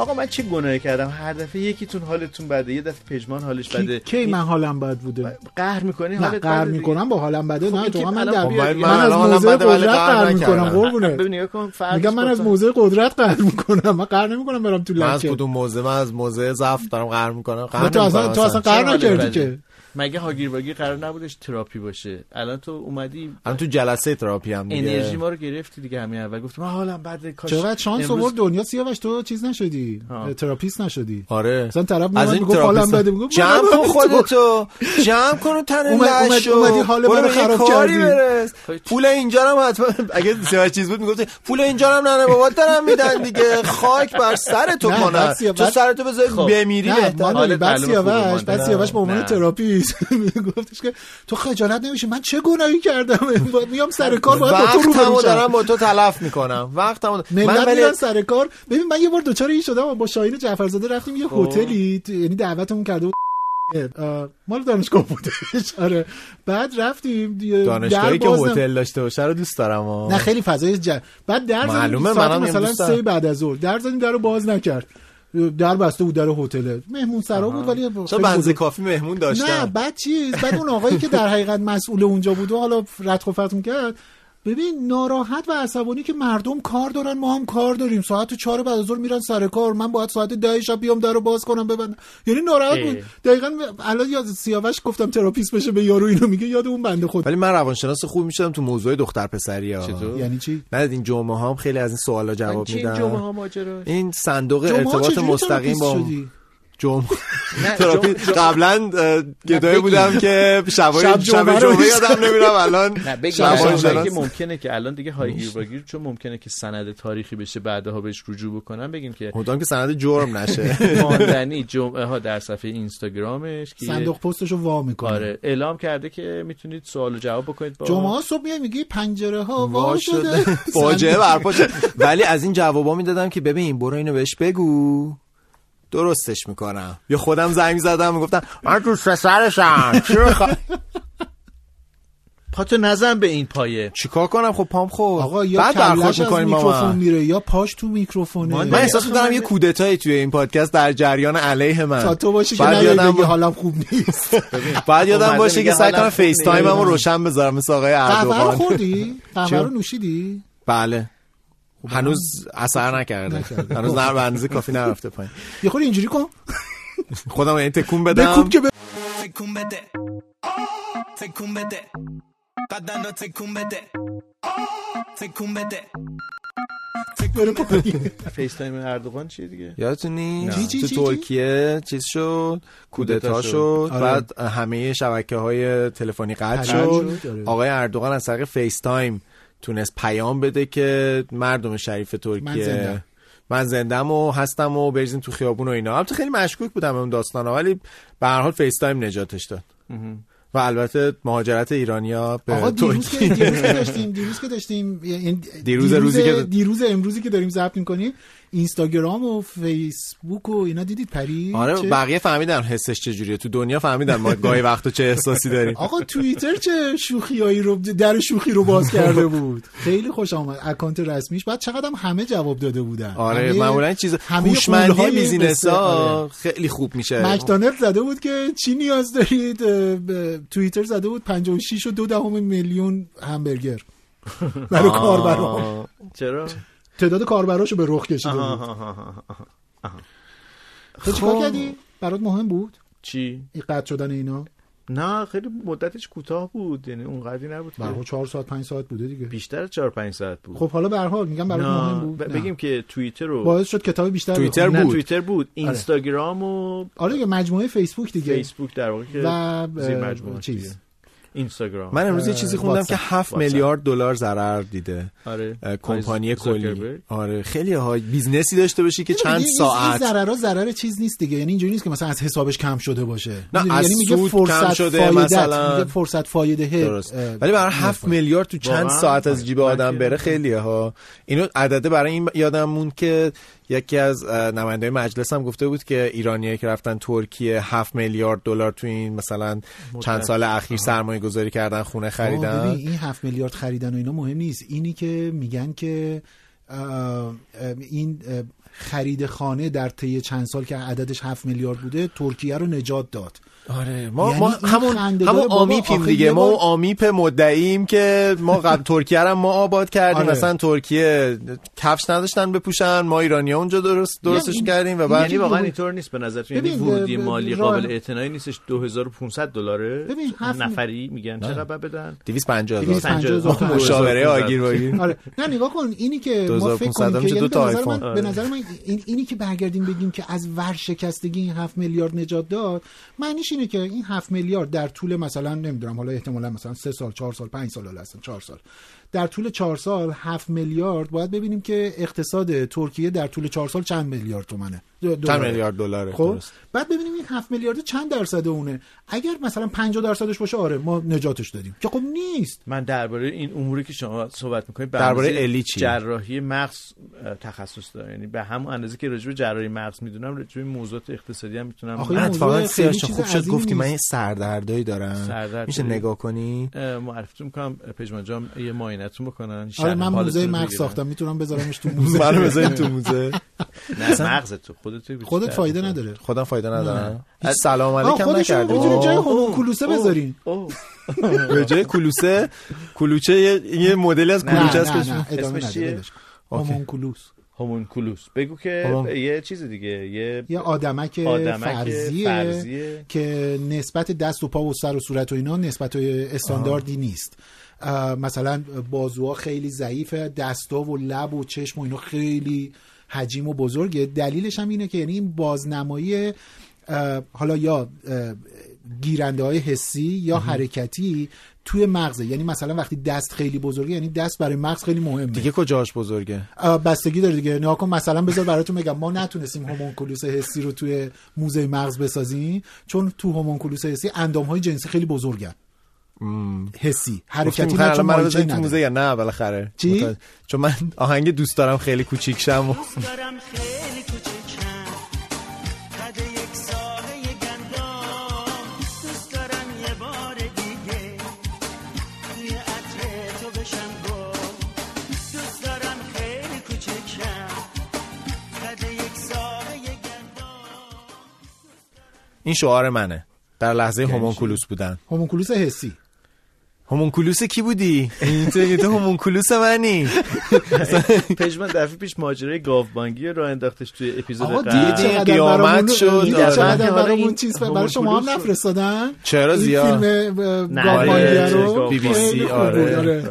آقا من چه گناهی کردم؟ هر دفعه یکیتون حالتون بده، یه دفعه پژمان حالش بده. کی من حالم بد بوده؟ قهر می‌کنی حالت؟ قهر می‌کنم با حالم بده. نه تو من دبیر، من از موضع قدرت قهر می‌کنم قربونه. ببین نگاه کن، میگم من از موضع قدرت قهر می‌کنم، من قهر نمی‌کنم برام تو لنچ. من از کدوم موضع؟ من از موضع ضعف دارم قهر می‌کنم. تو اصلا قهر نکردی که مگه هاگیر واگیر قرار نبودش تراپی باشه؟ الان تو اومدی، الان تو جلسه تراپی هم دیگه انرژی ما رو گرفتی دیگه. همین اول گفتم حالم بد. کاش چقدر شانس آورد دنیا سیاوش تو چیز نشدی، تراپیست نشدی. آره مثلا طرف میاد میگه حالم بده، میگه جمع کن خودتو، جمع کن تن لاشو، اومدی حال منو خراب کردی. پول اینجا هم حتما اگه سیاوش چیز بود میگفت پول اینجا هم نه بابا دارن میدن دیگه، خاک بر سر تو کنه، تو سر تو بذار بمیری. حالت بد سیاوش، بس سیاوش به عنوان تراپی گفتش که تو خجالت نمیشه؟ من چه گناهی کردم؟ میام سر کار باید با تو رو برم، وقتمو دارم با تو تلف میکنم، وقتمو من میام سر کار. ببین من یه بار دوچار این شدم، با شاهین جعفرزاده رفتیم یه هتلی، یعنی دعوتمون کرده مال دانشگاه بوده. آره بعد رفتیم دانشگاهی که هتل داشته باشه رو دوست دارم. نه خیلی فضای بعد در معلومه منم مثلا 3 بعد از ظهر در زدیم، درو باز نکرد، در بسته بود در هتل. مهمون سرا بود ولی بنزه کافی مهمون داشتن. نه بعد چیز، بعد اون آقایی که در حقیقت مسئول اونجا بود و حالا رد و فتم کرد، ببین ناراحت و عصبانی که مردم کار دارن، ما هم کار داریم، ساعت 4 بعد از ظهر میرن سر کار، من باید ساعت 10 شب بیام درو باز کنم ببندم. یعنی ناراحت بود دقیقاً. الان یاد سیاوش گفتم تراپیست بشه به یارو، اینو میگه یاد اون بنده خود. ولی من روانشناس خوب میشدم تو موضوع دختر پسری‌ها. یعنی چی؟ ندید این جمعه ها هم خیلی از این سوالا جواب میدن. چی جمعه ها ماجرا؟ این صندوق ارتباط مستقیم با جمعه تراپی قبلا گدایی بودم که شب جمعه یادم نمیرم. الان شبان که ممکنه که الان دیگه هایگیر واگیر، چون ممکنه که سند تاریخی بشه بعدها بهش رجوع بکنن، بگیم که خودم که سند جرم نشه. ماندنی جمعه ها در صفحه اینستاگرامش که صندوق پستشو وا میکنه. آره اعلام کرده که میتونید سوال و جواب بکنید. جمعه ها صبح میای میگی پنجره ها وا شده، فاجعه برپا شد. ولی از این جوابا میدادم که ببین برو اینو بهش بگو درستش میکنم، یا خودم زنگ زدم میگفتم من دوست پسرشم پاتو نزن به این پایه، چیکار کنم؟ خب پام خورد. آقا یا کلاش از میکروفون میره یا پاش تو میکروفونه. من احساس می‌کنم یه کودتایی توی این پادکست در جریان علیه من. تا تو باشه که یادم بگی حالم خوب نیست. بعد یادم باشه که سعی کنم فیس تایممو روشن بذارم مثل آقای اردوغان. قهوه خوردی؟ قهوه رو نوشیدی؟ بله. هنوز اثر نکرده، هنوز نربنزی کافی نرفته پایین. یه خود اینجوری کن خودم این تکون بدم، بکوب که تکون بده، تکون بده قدن رو، تکون بده، تکون بده. فیس تایم اردوغان چیه دیگه یادتونی؟ تو ترکیه چیز شد، کودتا شد، بعد همه شبکه‌های تلفنی قطع شد. آقای اردوغان از طریق فیس تایم تونست پیام بده که مردم شریف ترکیه من زندم و هستم و بریزین تو خیابون و اینا. البته خیلی مشکوک بودم اون داستانا، ولی به هر حال فیس تایم نجاتش داد. و البته مهاجرت ایرانیا به ترکیه. دیروز که داشتیم دیروز امروزی که داریم ضبط می‌کنیم، اینستاگرام و فیسبوک و اینا دیدید پری؟ آره بقیه فهمیدن حسش چجوریه تو دنیا، فهمیدن ما گاهی وقتا چه احساسی داریم. آقا توییتر چه شوخیایی رو در شوخی رو باز کرده بود. خیلی خوش اومد اکانت رسمیش. بعد چقدر هم جواب داده بودن. آره معمولا چیز هوشمندی بیزینس‌ها خیلی خوب میشه. مکدونالد زده بود که چی نیاز دارید، توییتر زده بود 56.2 میلیون همبرگر برای کاربرا. چرا؟ تعداد کاربراشو به رخ کشیده بود. تو چیکار کردی؟ برات مهم بود؟ چی؟ این قطع شدن اینا؟ نه خیلی مدتش کوتاه بود، یعنی اونقدری نبود. برای 4 ساعت 5 ساعت بوده دیگه. بیشتر 4 5 ساعت بود. خب حالا به هر حال میگم برات مهم بود. بگیم که توییتر رو باعث شد کتاب بیشتر توییتر بود. نه توییتر بود، اینستاگرام و آره دیگه مجموعه فیسبوک دیگه. فیسبوک در واقع که زیر مجموعه چیز. اینستاگرام. من امروز یه چیزی خوندم که 7 میلیارد دلار ضرر دیده. آره. کمپانی کلی. آره خیلی های بیزنسی داشته باشی که چند ساعت ضررها ضرر چیز نیست دیگه، یعنی اینجوری نیست که مثلا از حسابش کم شده باشه. نه از یعنی میگه فرصت فایده مثلا میگه فرصت فایده درست. ولی برای 7 میلیارد تو چند ساعت از جیب آدم بره خیلیه ها. اینو عدده برای این یادم موند که یکی از نماینده‌های مجلس هم گفته بود که ایرانیایی که رفتن ترکیه 7 میلیارد دلار تو این مثلا چند سال اخیر سرمایه‌گذاری کردن، خونه خریدن. ببین این 7 میلیارد خریدن و اینا مهم نیست. اینی که میگن که این خرید خانه در طی چند سال که عددش 7 میلیارد بوده ترکیه رو نجات داد. آره ما, یعنی ما همون آمیپیم دیگه، ما آمیپ مدعییم که ما قبل ترکیه رو ما آباد کردیم. آره. مثلا ترکیه کفش نداشتن بپوشن، ما ایرانی‌ها اونجا درستش یعنی کردیم و بعد یعنی واقعا اینطور نیست به نظر من، یعنی ورودی مالی قابل اعتنایی نیستش. 2500 دلاره نفری میگن چقدر بدن؟ 250,000 مشاوره آگیر واگیر. آره نه نگاه کن اینی که ما فکر کنیم که به نظر من اینی که برگردیم بگیم که از ورشکستگی این 7 میلیارد نجات داد، معنیش اینه که این 7 میلیارد در طول مثلا نمیدونم حالا احتمالاً مثلا 3 سال 4 سال 5 سال حالا اصلا 4 سال، در طول 4 سال 7 میلیارد باید ببینیم که اقتصاد ترکیه در طول 4 سال چند میلیارد تومنه، چند میلیارد دلاره. خب بعد ببینیم این 7 میلیارد چند درصد اونه. اگر مثلا 50% باشه آره ما نجاتش دادیم، که خب نیست. من درباره این اموری که شما صحبت می‌کنید درباره جراحی مغز تخصص دارم، یعنی به همون اندازه که راجع به جراحی مغز میدونم راجع به موضوعات اقتصادی هم میتونم. اتفاقا سیاوش خوب شد گفتی من یه سردردی دارم، میشه نگاه کنی؟ معرفتون می‌کنم پژمان جان یه معاینه‌تون بکنن. آره من موزه مغز ساختم، میتونم بذارمش تو موزه. برام بذارید تو موزه. نه مغزت خودت فایده نداره. خودم فایده ندارم. سلام علیکم نکردی. به جای هومونکولوس بذارین. به جای کلوسه کلوچه یه مدلی از کلوچه است. اسمش چیه؟ هومونکولوس. بگو که یه چیز دیگه، یه آدمک فرضیه که نسبت دست و پا و سر و صورت و اینا نسبت استانداردی نیست. مثلا بازوها خیلی ضعیفه، دستا و لب و چشم و اینا خیلی حجم و بزرگه. دلیلش هم اینه که یعنی این بازنمایی حالا یا گیرنده های حسی یا حرکتی توی مغزه. یعنی مثلا وقتی دست خیلی بزرگه یعنی دست برای مغز خیلی مهمه دیگه. کجاش بزرگه بستگی داره دیگه. نها کن مثلا بذار براتون بگم ما نتونستیم هومونکولوس حسی رو توی موزه مغز بسازیم چون تو هومونکولوس حسی اندام‌های جنسی خیلی بزرگن. حسی حرکتی نه چون من تو موزه نه بالاخره چون من آهنگ دوست دارم خیلی کوچیک شم این شعار منه در لحظه هومونکولوس بودن. هومونکولوس حسی. هومونکولوس کی بودی؟ تو هومونکولوس منی. پژمان دفعه پیش ماجرای گاوبانگی رو انداختش توی اپیزود قبل. قیامت شد. چقدر برامون چیز برای شما هم نفرستادن؟ چرا زیاد؟ فیلم گاوبانگی رو بی بی سی. آره.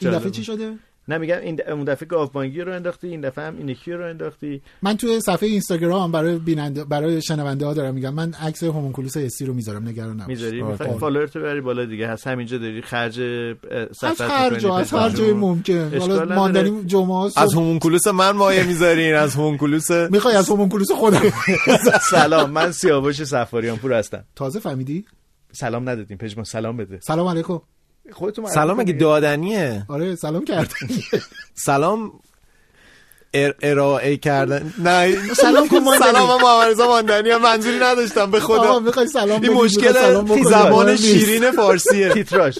این دفعه چی شده؟ نه میگم اون دفعه گاوبانگی رو انداختی، این دفعه هم اینکی رو انداختی. من توی صفحه اینستاگرام برای شنونده ها دارم میگم من عکس هومونکولوس حسی رو میذارم، نگران نباش. میذاری فالوورت بری بالا دیگه. هست همینجا داری خرج صفحه از هر جای ممکن. حالا ماندنی جمعه از هومونکولوس من مایه میذارین از هومونکولوس میخوای از هومونکولوس خودم. سلام من سیاوش سفاریان پور هستم. تازه فهمیدی؟ سلام ندادیم پژمان، سلام بده. سلام علیکم. سلام اگه دادنیه. آره سلام کردنیه. سلام ارائه کردن. نه سلام کن ماندنی. سلام محمدرضا ماندنی منظوری نداشتم به خدا. آقا میخوای سلام بگی؟ این مشکل زبان شیرین فارسیه. تیتراژ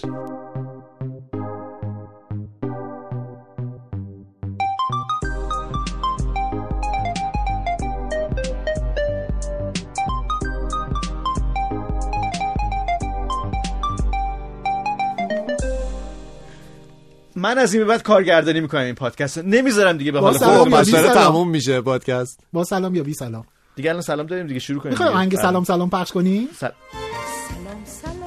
من از این به بعد کارگردانی میکنم این پادکست، نمیذارم دیگه به حال خودم. مشوره تموم میشه پادکست با سلام یا بی سلام دیگه. الان سلام داریم دیگه، شروع کنیم. میخوایم آهنگ سلام سلام پخش کنیم. سلام سلام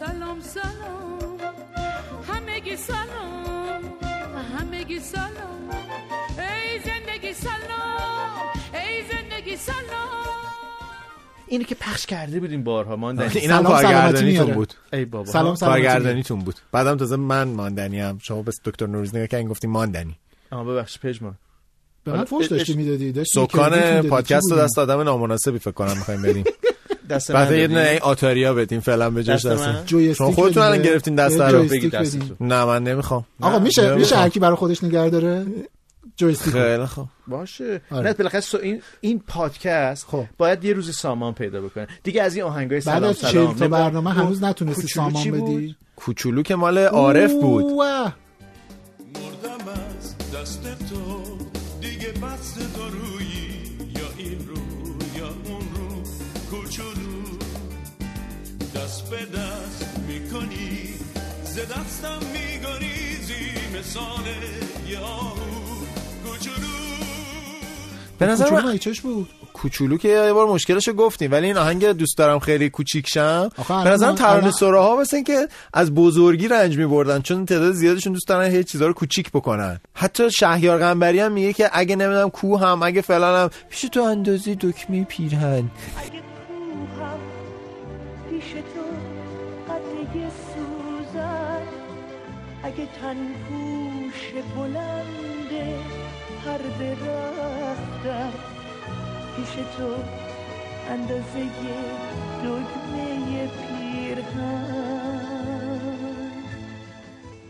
سلام سلام همگی سلام همگی سلام ای زندگی سلام ای زندگی سلام. اینو که پخش کرده بودیم بارها ماندنی. اینم کارگردانیتون بود. ای بابا. سلام کارگردانیتون بود. بعدم تازه من ماندنیام. شما بس دکتر نوروزی نگاه کردین گفتین ماندنی. آها ببخشید پژمان. بعد فوش داشتی میدادی. سکان پادکست رو دست آدم نامناسبی فکر کنم می‌خوایم بریم. دست من. بعد یه نه آتاریا بدین فعلا به جاش دست. شما خودتون الان گرفتین دست رو بگید دستتون. نه من نمی‌خوام. آقا میشه هر کی برای خودش نگه داره. جویستیک خیلی خوب باشه. آره. نه بالاخره این پادکست خب باید یه روزی سامان پیدا بکنه دیگه از این آهنگای سلام بعد از برنامه هنوز نتونستی سامان بدی. کوچولو که مال عارف بود. مردم از دست تو دیگه بس درویی یا این رو یا اون رو کوچولو دست به دست میکنی ز دستم میگریزی مثال یاهو به نظر من ایچش بود کوچولو که یه بار مشکلشو گفتیم ولی این آهنگ دوست دارم خیلی کوچیکشم به نظرم ترانه سراها مثل این که از بزرگی رنج می‌بردن چون تعداد زیادشون دوست دارن هیچ چیزا رو کوچیک بکنن. حتی شهیار قنبری هم میگه که اگه نمیدونم کوه هم اگه فلانم پیش تو اندازی دکمه پیرهن اگه کوه هم پیش تو قطعه سوزن اگه تن پوش بلنده هر درختم پیش تو اندازه دکمه پیرهن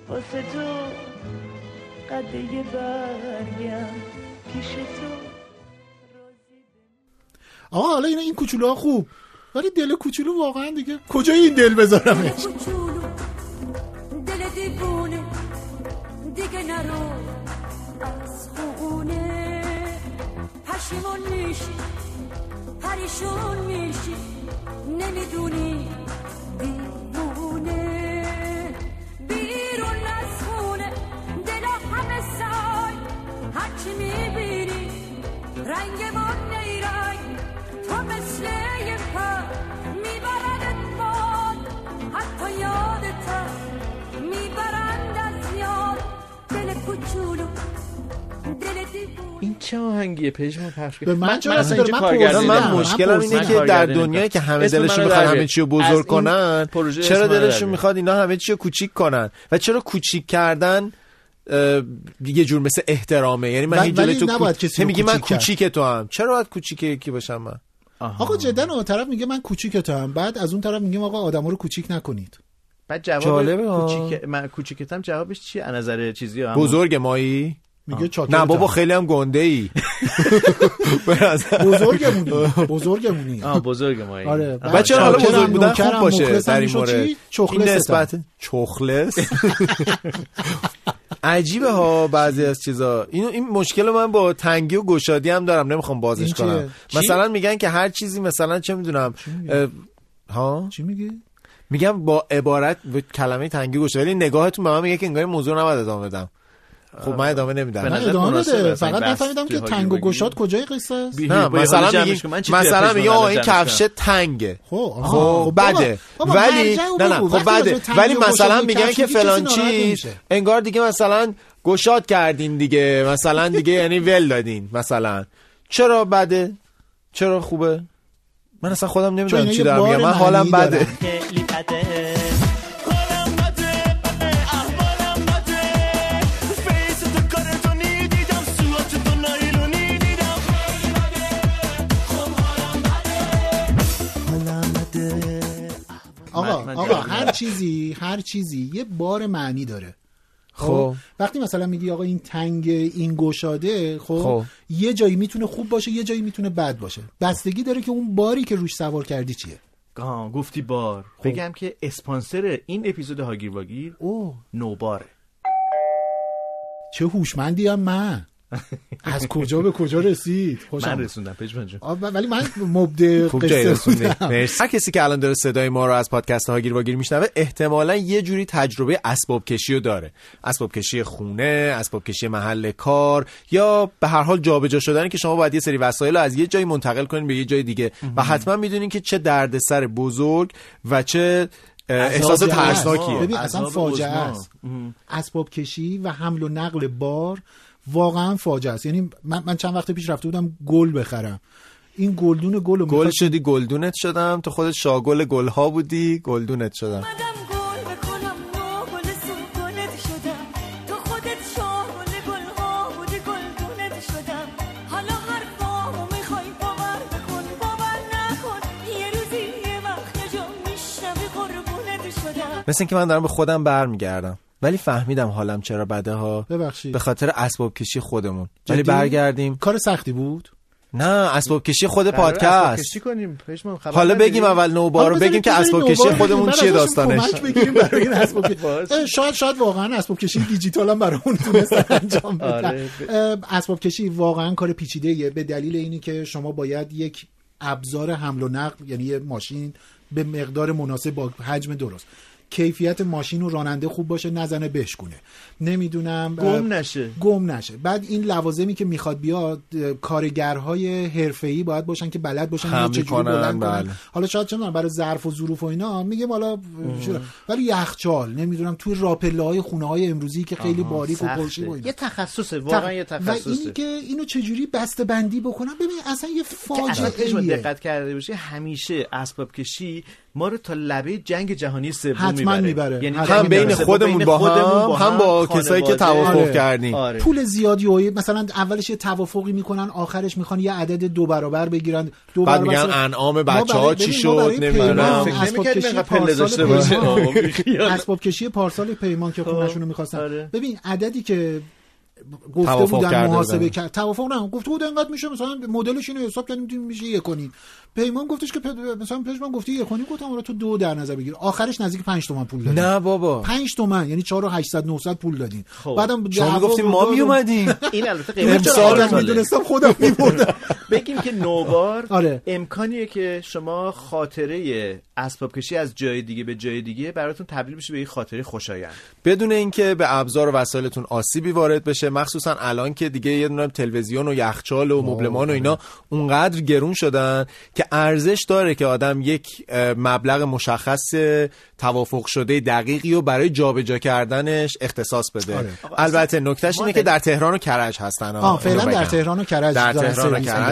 واسه تو قده برگم پیش تو رازی بمون. آقا حالا این کوچولوها خوب ولی دل کوچولو واقعا دیگه کجای این دل بذارمش؟ کوچولو دل دیوونه دیگه نرو از خونه پشیمون میشی پریشون میشی نمیدونی دیوونه بیرون از خونه دلا همه سای هرچی میبینی رنگ من نیرنگ تو مثل یه پر میبردت باد حتی یادت هم میبرند از یاد دل کوچولو. این چه آهنگیه پژمان پخش کرد؟ من چرا اصلا اینجا کارگردان من مشکلم اینه که در دنیایی که همه دلشون میخواد همه چی رو بزرگ کنن چرا دلشون میخواد اینا همه چی رو کوچیک کنن و چرا کوچیک کردن یه جور مثل احترامه؟ یعنی من هیچ تو میگی من کوچیک تو هم چرا باید کوچیک یکی باشم من؟ آقا جدا اون طرف میگه من کوچیک تو هم بعد از اون طرف میگیم آقا آدما رو کوچیک نکنید. بعد جواب کوچیک من کوچیکتم جوابش چیه؟ از نظر چیزیه بزرگ مایی میگه چاکر نه بابا خیلی هم گنده ای بزرگمونی آه بزرگ مایی آره بچه حالا بزرگ بودن خوب باشه در این مورد این نسبت چخلس عجیبه ها بعضی از چیزا. این مشکل من با تنگی و گشادی هم دارم نمیخوام بازش کنم. مثلا میگن که هر چیزی مثلا چه میدونم ها چی میگه میگم با عبارت به کلمه تنگی گشادی ولی نگاهتون به من میگه که انگار موضوع نباید ادامه بدم. خب من ادامه نمیدم. من ادامه نده. فقط نفهمیدم که تنگ و گشاد کجای قصه است. نه مثلا میگه این کفشه تنگه. خب بده. ولی نه خب بده. ولی مثلا میگن که فلان چیز انگار دیگه مثلا گشاد کردین دیگه مثلا دیگه یعنی ول دادین مثلا چرا بده؟ چرا خوبه؟ من اصلا خودم نمیدونم چی دارم میگم. من حالم بده. آقا هر چیزی یه بار معنی داره. خب وقتی مثلا میگی آقا این تنگ این گشاده خب یه جایی میتونه خوب باشه یه جایی میتونه بد باشه. بستگی داره که اون باری که روش سوار کردی چیه. گفتی بار خوب. بگم که اسپانسر این اپیزود هاگیر واگیر نوباره. چه هوشمندی ام من. از کجا به کجا رسید؟ من رسوندم پژمان جون. ولی من مبدع قصه بودم. هر کسی که الان داره صدای ما رو از پادکست ها گیر واگیر میشنوه احتمالاً یه جوری تجربه اسباب کشی رو داره. اسباب کشی خونه، اسباب کشی محل کار یا به هر حال جابجا شدنی که شما باید یه سری وسایل رو از یه جایی منتقل کنین به یه جای دیگه و حتما میدونین که چه دردسر بزرگ و چه احساس ترسناکیه. ببین اصلا فاجعه است. اسباب کشی و حمل و نقل بار واقعا فاجعه است. یعنی من چند وقت پیش رفته بودم گل بخرم این گلدون گل گل شدی گلدونت شدم، تو خودت شاگل گلها بودی گلدونت شدم. مثل اینکه من دارم به خودم برمیگردم، ولی فهمیدم حالم چرا بده ها. ببخشید به خاطر اسباب کشی خودمون. ولی برگردیم. کار سختی بود؟ نه، اسباب کشی خود پادکست. اسباب کشی کنیم. حالا بگیم اول نوبار رو بگیم که اسباب کشی خودمون چیه داستانش. ما بگیم برای این اسباب کشی. شاید واقعا اسباب کشی دیجیتال هم برامون تونست انجام بده. اسباب کشی واقعا کار پیچیده‌ایه، به دلیل اینی که شما باید یک ابزار حمل و نقل، یعنی یه ماشین به مقدار مناسب با حجم درست، کیفیت ماشین و راننده خوب باشه، نزنه بشکونه، نمیدونم گم نشه. بعد این لوازمی که میخواد بیاد کارگرهای حرفه‌ای باید باشن که بلد باشن چه جوری بلند کنن. حالا شاید چه میدونم برای ظرف و ظروف و اینا میگم حالا، ولی یخچال نمیدونم توی راپله‌های خونه‌های امروزی که خیلی باریک و پرشیب و اینا، یه تخصصه واقعا، یه تخصصه. و اینی که اینو چه جوری بسته‌بندی بکنم، ببین اصلا یه فاجعه. دقت کرده باشی همیشه اسباب کشی ما رو تا لبه جنگ جهانی سوم میبره. یعنی هم بین خودمون با هم، هم با کسایی که توافق کردیم. آره. پول زیادی و مثلا اولش یه توافقی میکنن، آخرش میخوان یه عدد 2 برابر بگیرن، 2 برابر بعد میگن انعام بچه‌ها چی شد نمیدونم. فکر نمی‌کردم اینقدر پول داشته باشه. اسباب کشی پارسال پیمان که خونشونو می‌خواستن. ببین عددی که گفته بودن محاسبه کرد، توافق نه، گفته بود انقدر میشه، مثلا مدلش اینو حساب کردیم میشه 1.5. پیمان گفتش که مثلا پیمان گفته 1.5، گفتم آره تو 2 در نظر بگیر، آخرش نزدیک 5 تومن پول دادیم. نه بابا 5 تومن یعنی 4 و 800 900 پول دادین. بعدم شما گفتیم ما می اومدیم. این البته قیمت ساده میدونستم خودم میبردم. بگیم که نوبار امکانیه که شما خاطره اسباب کشی از جای دیگه به جای دیگه براتون تبدیل بشه به یه خاطره خوشایند، بدون اینکه به ابزار و وسایلتون آسیبی وارد بشه، مخصوصا الان که دیگه یه دونه تلویزیون و یخچال و مبلمان و اینا اونقدر گرون شدن که ارزش داره که آدم یک مبلغ مشخص توافق شده دقیقی و برای جابجا کردنش اختصاص بده. آره. البته نکتهش اینه که در تهران و کرج هستن. فعلا در تهران و کرج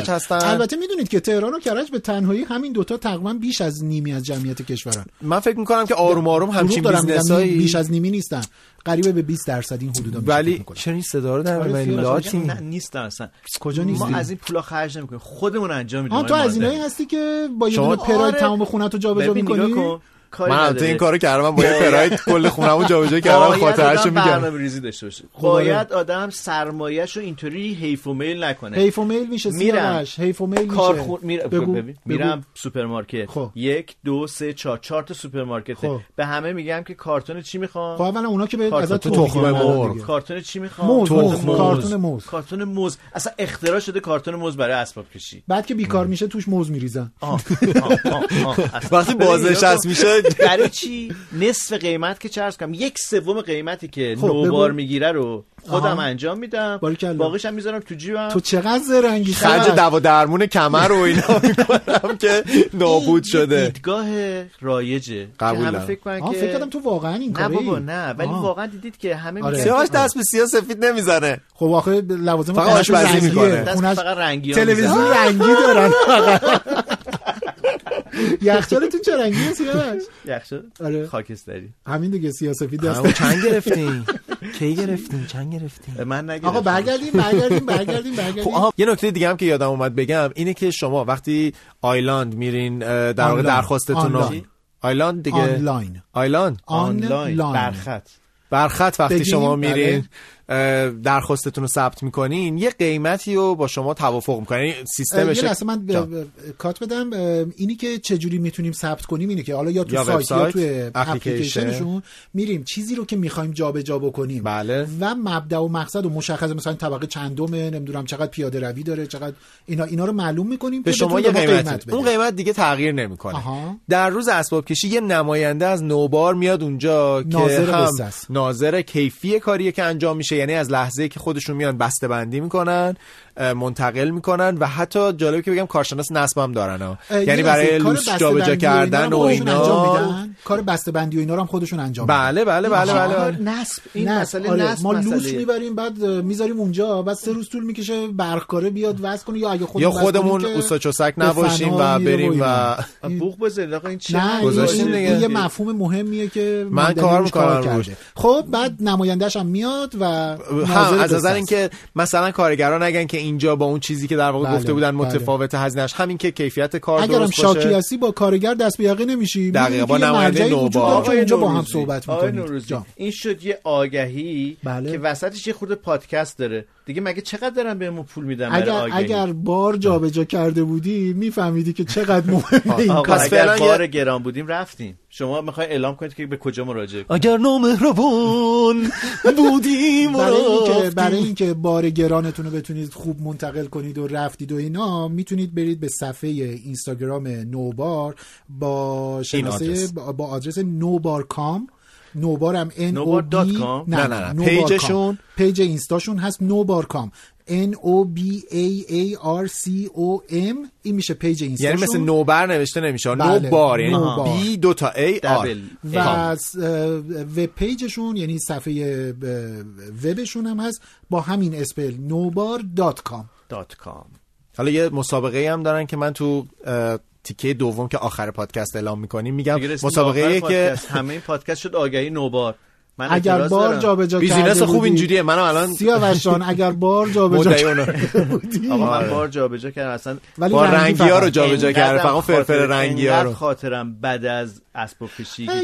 هستن. البته میدونید که تهران و کرج به تنهایی همین دوتا تقریبا بیش از نیمی از جمعیت کشورن. من فکر می‌کنم که آروم آروم همچین بیزنس‌هایی بیش از نیمی نیستن، قریبه به 20% این حدودا میشه. ولی چرا این صدا رو در ولات نیست اصلا؟ کجا نیست؟ ما از این پولا خرج نمی‌کنیم، خودمون انجام میدیم. تو از اینایی هستی که با یه دونه پراید تمام خونه‌تو جابجا می‌کنی. من تو این کارو کردم، با یه پراید کل خونه‌مو جابجا کردم، خاطره‌اشو میگم. برنامه ریزی داشته باشه. باید آدم سرمایه‌شو اینطوری حیف و میل نکنه. حیف و میل میشه سیاوش، حیف و میل میشه. ببین میرم سوپرمارکت، 1 2 3 4 4 تا سوپرمارکت، به همه میگم که کارتون چی میخوام. خب اولا اونا که به ازت تخم مرغ، کارتون چی میخوام؟ کارتون موز. اصلا اختراع شده کارتون موز برای اسباب کشی. بعد که بیکار میشه توش موز میریزن. وقتی بازنشسته میشه برای چی نصف قیمت که چرس کنم، 1/3 قیمتی که نوبار میگیره رو خودم انجام میدم، باقیش هم میذارم تو جیبم. تو چقدر زرنگی، خرج دوا درمون کمر رو اینا میکنم که نابود شده. دیدگاه رایجه. قبول دارم. فکر کردم تو واقعا این کاری. نه بابا نه، ولی واقعا دیدید که همه میگن سیاوش دست به سیاه سفید نمیزنه. خب آخه لوازم خودش بازی میکنه. فقط رنگی تلویزیون رنگی دارن. یخچالتون چه رنگیه سیاوش؟ یخچال خاکستری. همین دیگه سیاه‌سفید دست. چند گرفتین؟ من نگرفتم. آقا برگردیم. خب یه نکته دیگه هم که یادم اومد بگم اینه که شما وقتی آیلند میرین در واقع درخواستتون رو آیلند دیگه آنلاین برخط وقتی شما میرین درخواستتون رو ثبت میکنین، یه قیمتی رو با شما توافق میکنین. یه لحظه من کات بدم. اینی که چجوری میتونیم ثبت کنیم اینه که حالا یا تو سایت یا تو اپلیکیشنشون میریم چیزی رو که میخوایم جابجا بکنیم. بله. و مبدا و مقصد و مشخص، مثلا طبقه چندمه، نمیدونم چقدر پیاده روی داره، چقدر اینا رو معلوم میکنیم به شما. یه قیمت بده. اون قیمت دیگه تغییر نمیکنه. در روز اسباب کشی یه نماینده از نوبار میاد اونجا که ناظر کیفی کاریه که انجام میشه، یعنی از لحظه‌ای که خودشون میان بسته بندی میکنن منتقل میکنن و حتی جالبه که بگم کارشناس نصب هم دارن، یعنی برای لوس جابجا کردن و اینا کار بسته‌بندی و اینا رو هم خودشون انجام میدن. بله بله بله بله نصب این مسئله نصب ما لوس میبریم بعد میذاریم اونجا، بعد 3 روز طول میکشه برقکاره بیاد وز کنه، یا اگه خودمون اوسا چوسک نباشیم و بریم و بوق بزنیم. آقا این چی گذاشتین؟ یه مفهوم مهمیه که من کار میکنم. خب بعد نماینده‌اش هم میاد و هم از نظر اینکه مثلا کارگرا نگن که اینجا با اون چیزی که در واقع گفته بودن متفاوته هزینه‌اش، همین که کیفیت کار درست باشه. اگرم شاکیاسی با کارگر دست به یقه نمیشی، دقیقاً با نماینده نوبار اینجا با هم صحبت می‌کنیم. این شد یه آگهی که وسطش یه خورده پادکست داره دیگه. مگه چقدر دارن بهمون پول میدن برای آگهی؟ اگر بار جابجا کرده بودی میفهمیدی که چقدر مهمه این کار. اگر بار گران بودیم رفتیم. شما میخواین اعلام کنید که به کجا مراجعه کنید؟ اگر نامهربان بودیم برای اینکه بار گرانتون رو بتونید خوب منتقل کنید و رفتید و اینا، میتونید برید به صفحه اینستاگرام نوبار با شناسه با آدرس نوبار.com. نوبارم NOBAR.com نه پیجشون، پیج اینستاشون هست نوبار.com NOBAARCOM. این میشه پیج اینستاشون، یعنی مثل نوبر نوشته نمیشه، نوبار یعنی B دوتا AR و وب پیجشون یعنی صفحه وبشون هم هست با همین اسپل نوبار.com. حالا یه مسابقه هم دارن که من تو تیکه دوم که آخر پادکست اعلام میکنیم میگم، مسابقه که همه این پادکست شد آگهی نوبار. من اگر بار جابجا کرده بودی بیزینس خوب اینجوریه. منم الان سیاوشان اگر بار جابجا بودی آقا من بار جابجا کردم اصلا، با رنگیا رو جابجا کردم، فقط فرفر رنگیا رو. خاطرم بد از اسباب کشی کردم.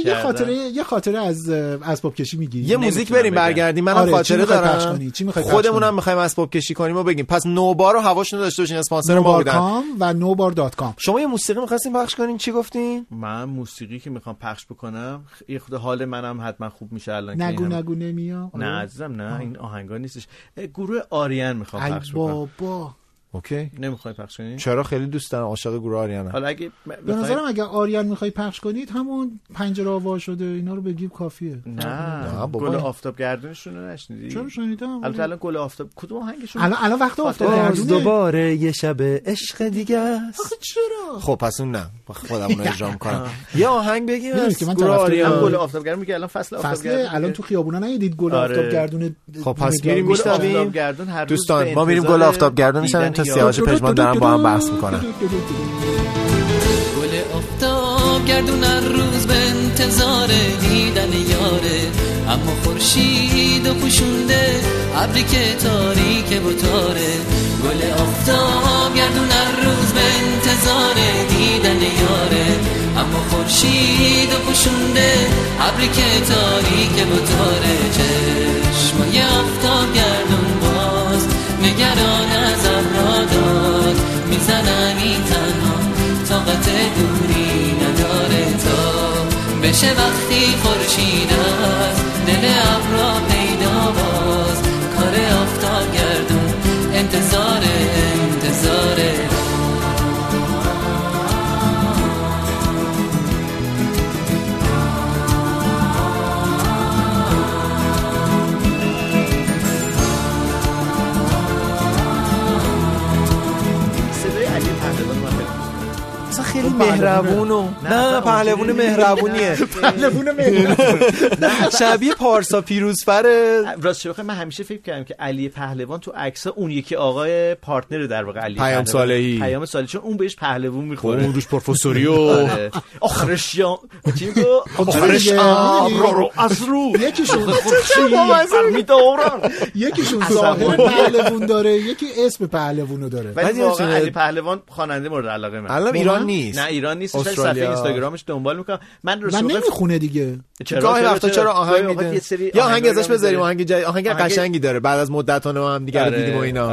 یه خاطره از اسباب کشی میگی؟ یه موزیک بریم برگردیم. منم خاطره دارم، خودمونم می‌خوایم اسباب کشی کنیم و بگیم. پس نوبار رو هواشون داشته باشین، اسپانسر ما بودن. و nobar.com. شما یه موسیقی می‌خواستین پخش کنین، چی گفتین؟ من موسیقی که می‌خوام پخش بکنم یه خود حال منم حتما خوب میشه الان. نگو نمیام. نه عزیزم نه، این آهنگا نیستش. گروه آریان می‌خوام پخش بکنم. بابا اوکی، نمیخوای پخش کنی؟ چرا، خیلی دوست دارم، عاشق گروه آریانم. حالا اگه به نظرم اگه آریان میخوای پخش کنید همون پنجره وا شده اینا رو بگیم کافیه. نه گل آفتاب گردونشون رو نشنیدی؟ چرا شنیدم. البته الان گل آفتاب کدوم آهنگشون؟ الان وقت آفتاب گردونه. دوباره یه شب عشق دیگه است. آخه چرا؟ خب پس اون نه، خودمون اجرا می‌کنم. یه آهنگ بگیم که من طرفدارم گل آفتاب گردونه. میگه الان فصل آفتاب گردونه، الان تو خیابونا ندیدید گل آفتاب گردونه؟ خب پس میریم گل آفتاب گردون. هر روز دوستان ما میریم گل آفتاب گردون تا سیاوش پژمان دارن با هم بحث میکنن. گل آفتاب گردون هر روز به انتظار دیدن یاره، اما خورشید و پوشونده ابری که تاریکه و تاره. گل آفتاب گردون هر روز به انتظار دیدن یاره، اما خورشید و پوشونده ابری که تاریکه و تاره. چشمای آفتاب گردون باز نگران ازم را داد، میزنم این تنها طاقت دوری نداره تا بشه وقتی خورشید است دل ابرا پیدا باز. کار آفتاب گردون انتظاره خیلی مهربون و نه پهلوان مهربونیه، پهلوان مهربون شبیه پارسا پیروزفر. راستش بخوام من همیشه فکر کردم که علی پهلوان تو عکس‌ها اون یکی آقای پارتنر در واقع علی پیام صالحی، چون اون بهش پهلوان میخوره، اون روش پروفسوریو آخرشیا چیگو آخرشیا رو از رو یکیشون یکیشون ظاهر پهلوان داره، یکی اسم پهلوانو داره. ولی علی پهلوان خواننده مورد علاقه من نیست. نه ایران نیست، صفحه اینستاگرامش دنبال میکنم. من نمیخونه دیگه، گاهی وقتا چرا آهنگ میده، یا آهنگ ازش بذاریم، آهنگ قشنگی داره بعد از مدت‌ها ما هم دیگه دیدیم و اینا.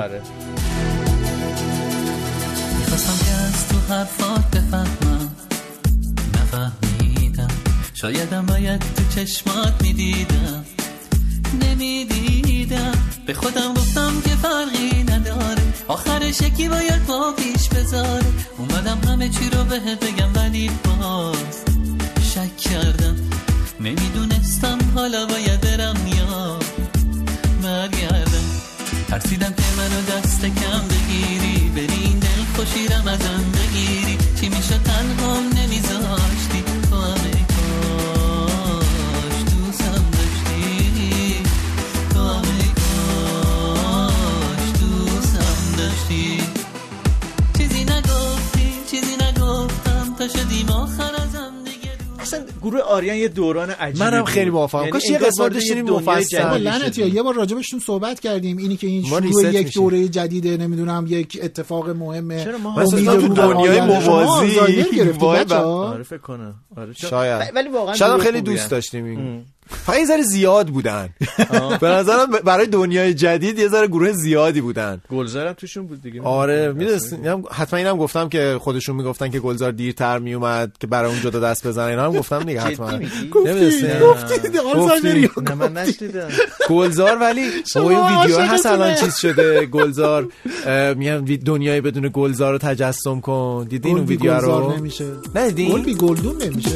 میخواستم که از تو حرفات بفهمم، نفهمیدم، شایدم باید تو چشمات میدیدم، نمیدیدم. به خودم گفتم که فرقی نداره، آخرش یکی باید با پیش بذاره. اومدم همه چی رو بهت بگم ولی باز شک کردم، نمیدونستم حالا باید برم یا برگردم. ترسیدم که من منو دست کم بگیری، برین دل خوشیرم ازم بگیری، چی میشه تنهام نمیذاشتی، تو هم ای کاش دوستم داشتی، تو هم ای کاش دوستم داشتی. چیزی نگفتم تا شدیم آخر ازم. اصلا گروه آریان یه دوران عجیبی، منم خیلی موافقم. کاش یه قسمت داشتیم مفصل لعنتیا، یه بار راجبشون صحبت کردیم، اینی که این شروع یک دوره جدیده، نمیدونم یک اتفاق مهمه، مثلا تو دنیای موازی وای فکر کنم. آره شاید، ولی واقعا شاید خیلی دوست داشتیم این. فقط یه ذره زیاد بودن به نظرم، برای دنیای جدید یه ذره گروه زیادی بودن. گلزار هم توشون بود دیگه. آره میدونستم، حتما اینم گفتم که خودشون میگفتن که گلزار دیرتر میومد که برای اون جدا دست بزنه، اینا هم گفتم دیگه حتما. گفتید گلزاری نه من نشیدم گلزار، ولی اون ویدیو هست الان چیز شده گلزار، میگم دنیای بدون گلزار رو تجسم کن. دیدین اون ویدیو رو؟ نه دیدین. گل بی گلدون نمیشه.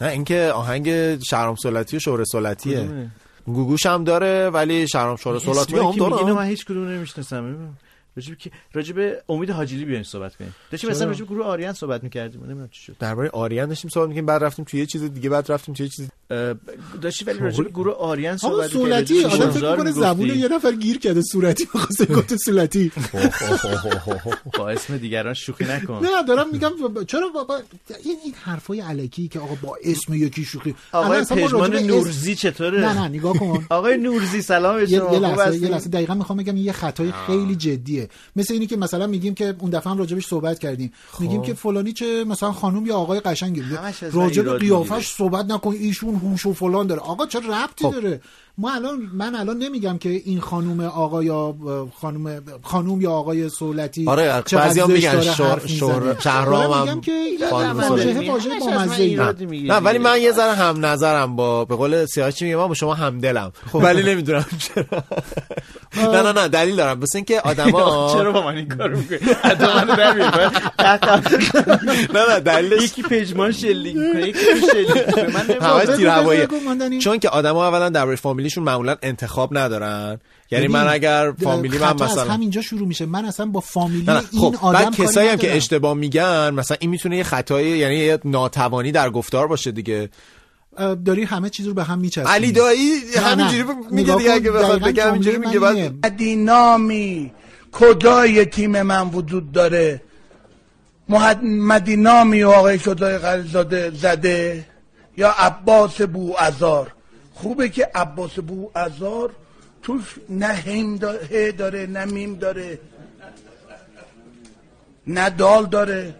نه اینکه آهنگ شهرام سلطی و شعرسلطیه، گوگوش هم داره ولی شهرام شعرسلطی هم داره. اینو من هیچ کدوم نمیشناسم. راجب امید حاجیلی بیایم صحبت کنیم. داشتیم مثلا راجب گروه آریان صحبت می‌کردیم، نمیدونم چی شد. درباره آریان داشتیم صحبت می‌کردیم، بعد رفتیم توی یه چیز دیگه، بعد رفتیم توی یه چیز داشتیم، ولی راجب گروه آریان صحبت می‌کردیم. صورتی آدم فکر کنه زبون یه نفر گیر کرده، صورتی می‌خواسته گفت صورتی. با اسم دیگران شوخی نکن. نه دارم میگم چرا بابا این حرفای الکی که آقا با اسم یکی شوخی. آقا پجمان نوزی چطوره؟ نه نگاه کن. آقای نوزی سلام شما. یه لحظه دقیقاً می‌خوام بگم یه خطای خیلی جدیه. مثل اینی که مثلا میگیم که اون دفعه هم راجبش صحبت کردیم، میگیم که فلانی چه مثلا خانم یا آقای قشنگی، راجب قیافش صحبت نکن، ایشون هوش و فلان داره. آقا چه ربطی داره؟ من الان نمیگم که این خانم آقا یا خانم یا آقای سولتی. آره بعضیا میگن شهرام هم واژه با مزه. نه ولی من یه ذره هم نظرم با به قول سیاوش میگم من با شما همدلم، ولی نمیدونم چرا. نه دلیل دارم. بس اینکه آدما چرا با من این کارو میکنی؟ آدما نمیبینه. نه دلیلش یکی پجمان شلیک میکنه، یکی شلیک به من نمیاد. چون که آدما اولا درباره فامیلیشون معمولا انتخاب ندارن، یعنی من اگر فامیلی من مثلا از همینجا شروع میشه، من اصلا با فامیلی این آدم بعد کسایی هم که اشتباه میگن مثلا این میتونه یه خطای یعنی یه ناتوانی در گفتار باشه دیگه. داری همه چیز رو به هم میچسبی. علی دایی همینجوری میگه دیگه، اگه بخواد بگم اینجوری میگه. بعد دینامی کدای تیم من وجود داره، مدینامی آقای شدای قلزاده زده یا عباس بوعزار. خوبه که عباس بوعزار توش نه هم داره نه میم داره نه دال داره،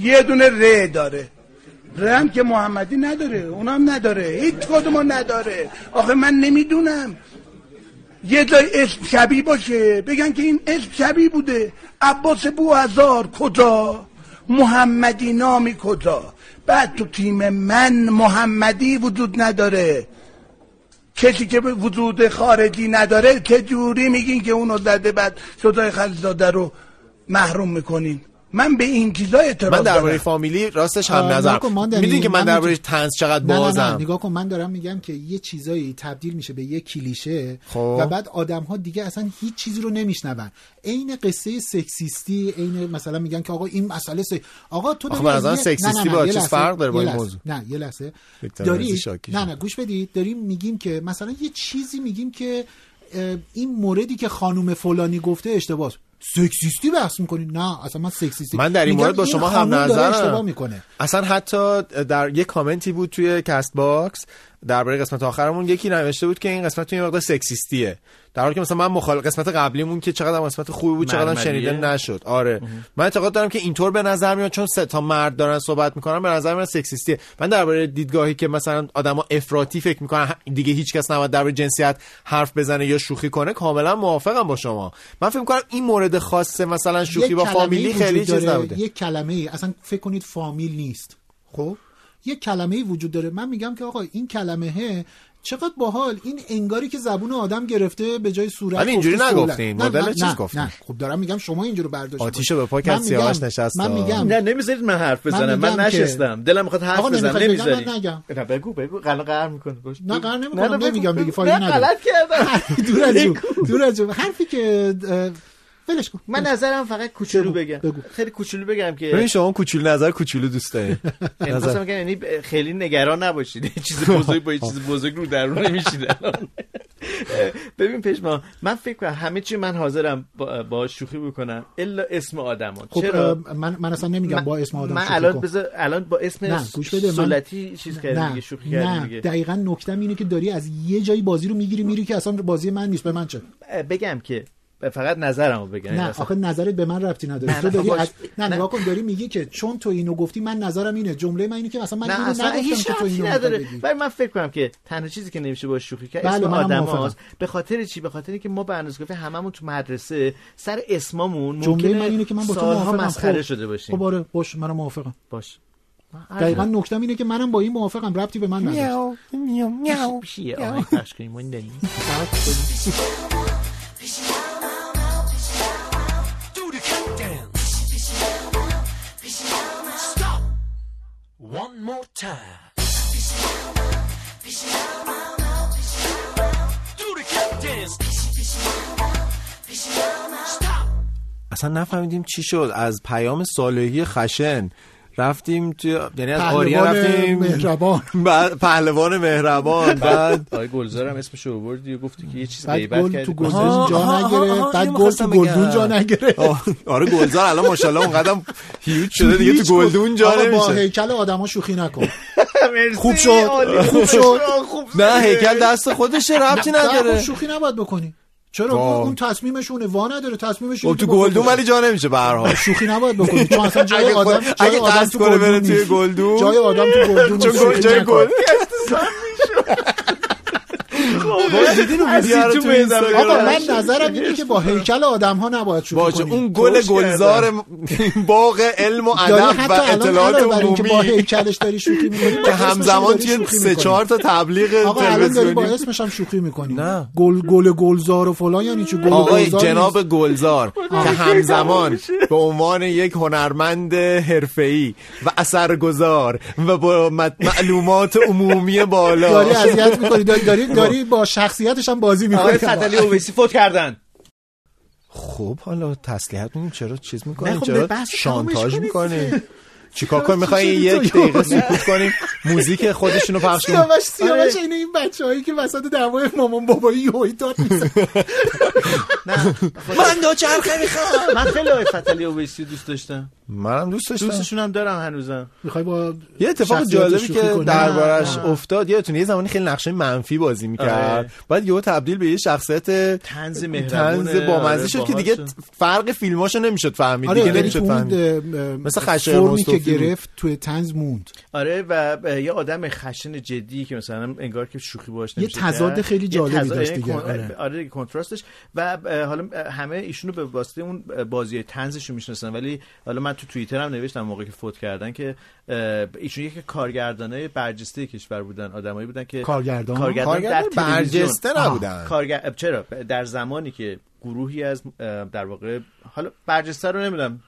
یه دونه ر داره، رم که محمدی نداره، اونم نداره، هیچ کدوم نداره. آخه من نمیدونم یه جای اسم شبیه باشه بگن که این اسم شبیه بوده. عباس بوعزار کجا؟ محمدی نامی کجا؟ بعد تو تیم من محمدی وجود نداره، کسی که وجود خارجی نداره، چه جوری میگین که اونو زده بعد صدای خلیزاده رو محروم میکنین؟ من به این چیزا اعتراض دارم. من درباره فامیلی راستش هم نظر میدونی که من درباره طنز چقدر بازم. نه نگاه کن، من دارم میگم که یه چیزایی تبدیل میشه به یه کلیشه و بعد آدم‌ها دیگه اصلا هیچ چیزی رو نمیشنون. عین قصه سکسیستی، عین مثلا میگن که آقا این مسئله آقا تو داری مثلا سکسیستی با چه فرق داره با این موضوع؟ نه یه لحظه داری، نه گوش بدید، داریم میگیم که مثلا یه چیزی میگیم که این موردی که خانم فلانی گفته اشتباهه، سکسیستی بحث میکنی؟ نه اصلا من سکسیستی، من در این مورد با شما هم نظرم. اصلا حتی در یک کامنتی بود توی کست باکس درباره قسمت آخرمون یکی نوشته بود که این قسمت یه مقدار سکسیستیه، در حالی که مثلا من مخالف قسمت قبلیمون که چقدر قسمت خوبی بود چقدر شنیده نشد. آره من اعتقاد دارم که اینطور به نظر میاد چون سه تا مرد دارن صحبت میکنن به نظر من سکسیستیه. من درباره دیدگاهی که مثلا آدما افراطی فکر میکنن دیگه هیچکس نباید درباره جنسیت حرف بزنه یا شوخی کنه کاملا موافقم با شما. من فکر میکنم این مورد خاصه، مثلا شوخی با فامیلی خیلی چیز نبوده. یک کلمه اصلا فکر کنید فامیل نیست، خب یک کلمه‌ای وجود داره. من میگم که آقا این کلمه چقدر باحال، این انگاری که زبون آدم گرفته به جای صورت. ولی اینجوری نگفتین، مدل چیز گفتین. خب دارم میگم شما اینجوری برداشت آتیشو به پا کرد سیاوش نشسته. من میگم نه نمیذارید من حرف بزنم، من نشستم دلم میخواد حرف بزنم نمیذارید. نه بگو قلقر میکنه. نه قلقر نمیکنم، نمیگم بگی فایده نداره. غلط کردم. دور از حرفی که ولش کن. من نظرم فقط کوچولو بگم، خیلی کوچولو بگم که ببین شما کوچولو نظر کوچولو دوست دارین. مثلا میگم یعنی خیلی نگران نباشید، چیز بزرگ با چیز بزرگ رو در رو نمیشید. الان ببین پشما من فکر کنم همه چی من حاضرم با شوخی بکنم الا اسم آدمو. چرا من اصلا نمیگم با اسم آدم. من الان الان با اسم سلطی چیز کردم دیگه، شوخی کردم دیگه. دقیقاً نکته‌م اینه که داری از یه جایی بازی رو میگیری میری که اصلا بازی من نیست. به من چه بگم که فقط نظرمو بگین. نه آخه نظرت به من ربطی نداره. تو داری نه نگاه کن داری میگی که چون تو اینو گفتی من نظرم اینه. جمله من اینه که اصلا من اینو نگفتم که تو اینو بگی. ولی من فکر کنم که تنها چیزی که نمیشه با شوخی کرد اسم آدماست. به خاطر چی؟ به خاطر اینکه ما به اندازه کافی هممون تو مدرسه سر اسممون جمله من اینه که من با تو مسخره شده باشیم. خب آره باش، منم موافقم. باش دقیقاً نکته‌م اینه که منم با این موافقم، ربطی به من نداره. میو میو پیه آخرش کنیم این دنیا. One more time. Do the cat dance. Stop. اصلا نفهمیدیم چی شد. از پیام صالحی خشن رفتیم توی یعنی از آریان رفتیم مهربان، بعد پهلوان مهربان، بعد آقای گلزارم اسمش رو آوردی و گفتی که یه چیز غیبت کرد تو گلزار جا نگرفت، بعد گل تو گلدون جا نگرفت. آره گلزار الان ماشاءالله اونقدر هیوج شده دیگه تو گلدون جا نمیشه. با هیکل آدما شوخی نکن. خوب شد خوب شد. نه هیکل دست خودش ربطی نداره، شوخی نباید بکنی. چرا اون تصمیمشونه وا نداره، تصمیمشونه تو گلدون ولی جا نمیشه. به هر حال شوخی نباید بکنی چون اصلا جای آدم اگه قصد کنه بره توی گلدون، جای آدم تو گلدون چون جای گل استسام میشه. خب دیدین اون ویدیو رو تو اینستاگرام؟ آقا من نظرم اینه که با هیکل آدم‌ها نباید شوخی کنیم. اون گل گلزار باغ علم و ادب و اطلاعات عمومی که با هیکلش داری شوخی می‌کنی که همزمان توی 3-4 تا تبلیغ تلویزیونی با اسمش هم شوخی می‌کنی. گل گلزار و فلان یعنی چه گل گلزار؟ آقای جناب گلزار که همزمان به عنوان یک هنرمند حرفه‌ای و اثرگذار و با معلومات عمومی بالا داری اذیت می‌کنی، داری با شخصیتش هم بازی می‌کنه. آقای فتلی اویسی فوت کردن. خب حالا تسلیحت می‌کنیم. چرا چیز می‌کنیم؟ چرا شانتاژ می‌کنیم؟ چیکار کنیم؟ می‌خوایم یک دقیقه سکوت کنیم موزیک خودشونو پخش کنیم. سیاوش اینه این بچه‌هایی که وسط دعوای مامان بابایی یوهی داد می‌زنه. نه من دوچرخه می‌خوام. من خیلی آقای فتلی اویسی دوست داشتم. منم دوست داشتم، دوستشون هم دارم هنوزم. میخوای با یه اتفاق جالبی که دربارش افتاد یادتونه؟ یه زمانی خیلی نقش منفی بازی میکرد، بعد یهو تبدیل به یه شخصیت طنز مهربون بامزه شد که دیگه فرق فیلماشو نمیشد فهمید. دیگه نمیشد فهمید مثلا خشن مستوفی که گرفت توی طنز موند. آره و یه آدم خشن جدی که مثلا انگار که شوخی باش نمیشه. یه تضاد خیلی جالبی داشت دیگه. آره کنتراستش. و حالا همه ایشونو به واسطه اون بازی طنزشون میشناسن، ولی حالا تو توییتر هم نوشتم موقعی که فوت کردن که ایشون یک کارگردانای برجسته کشور بودن، آدمایی بودن که کارگردان برجسته نبودن. چرا در زمانی که گروهی از در واقع حالا برجسته رو نمیدونم،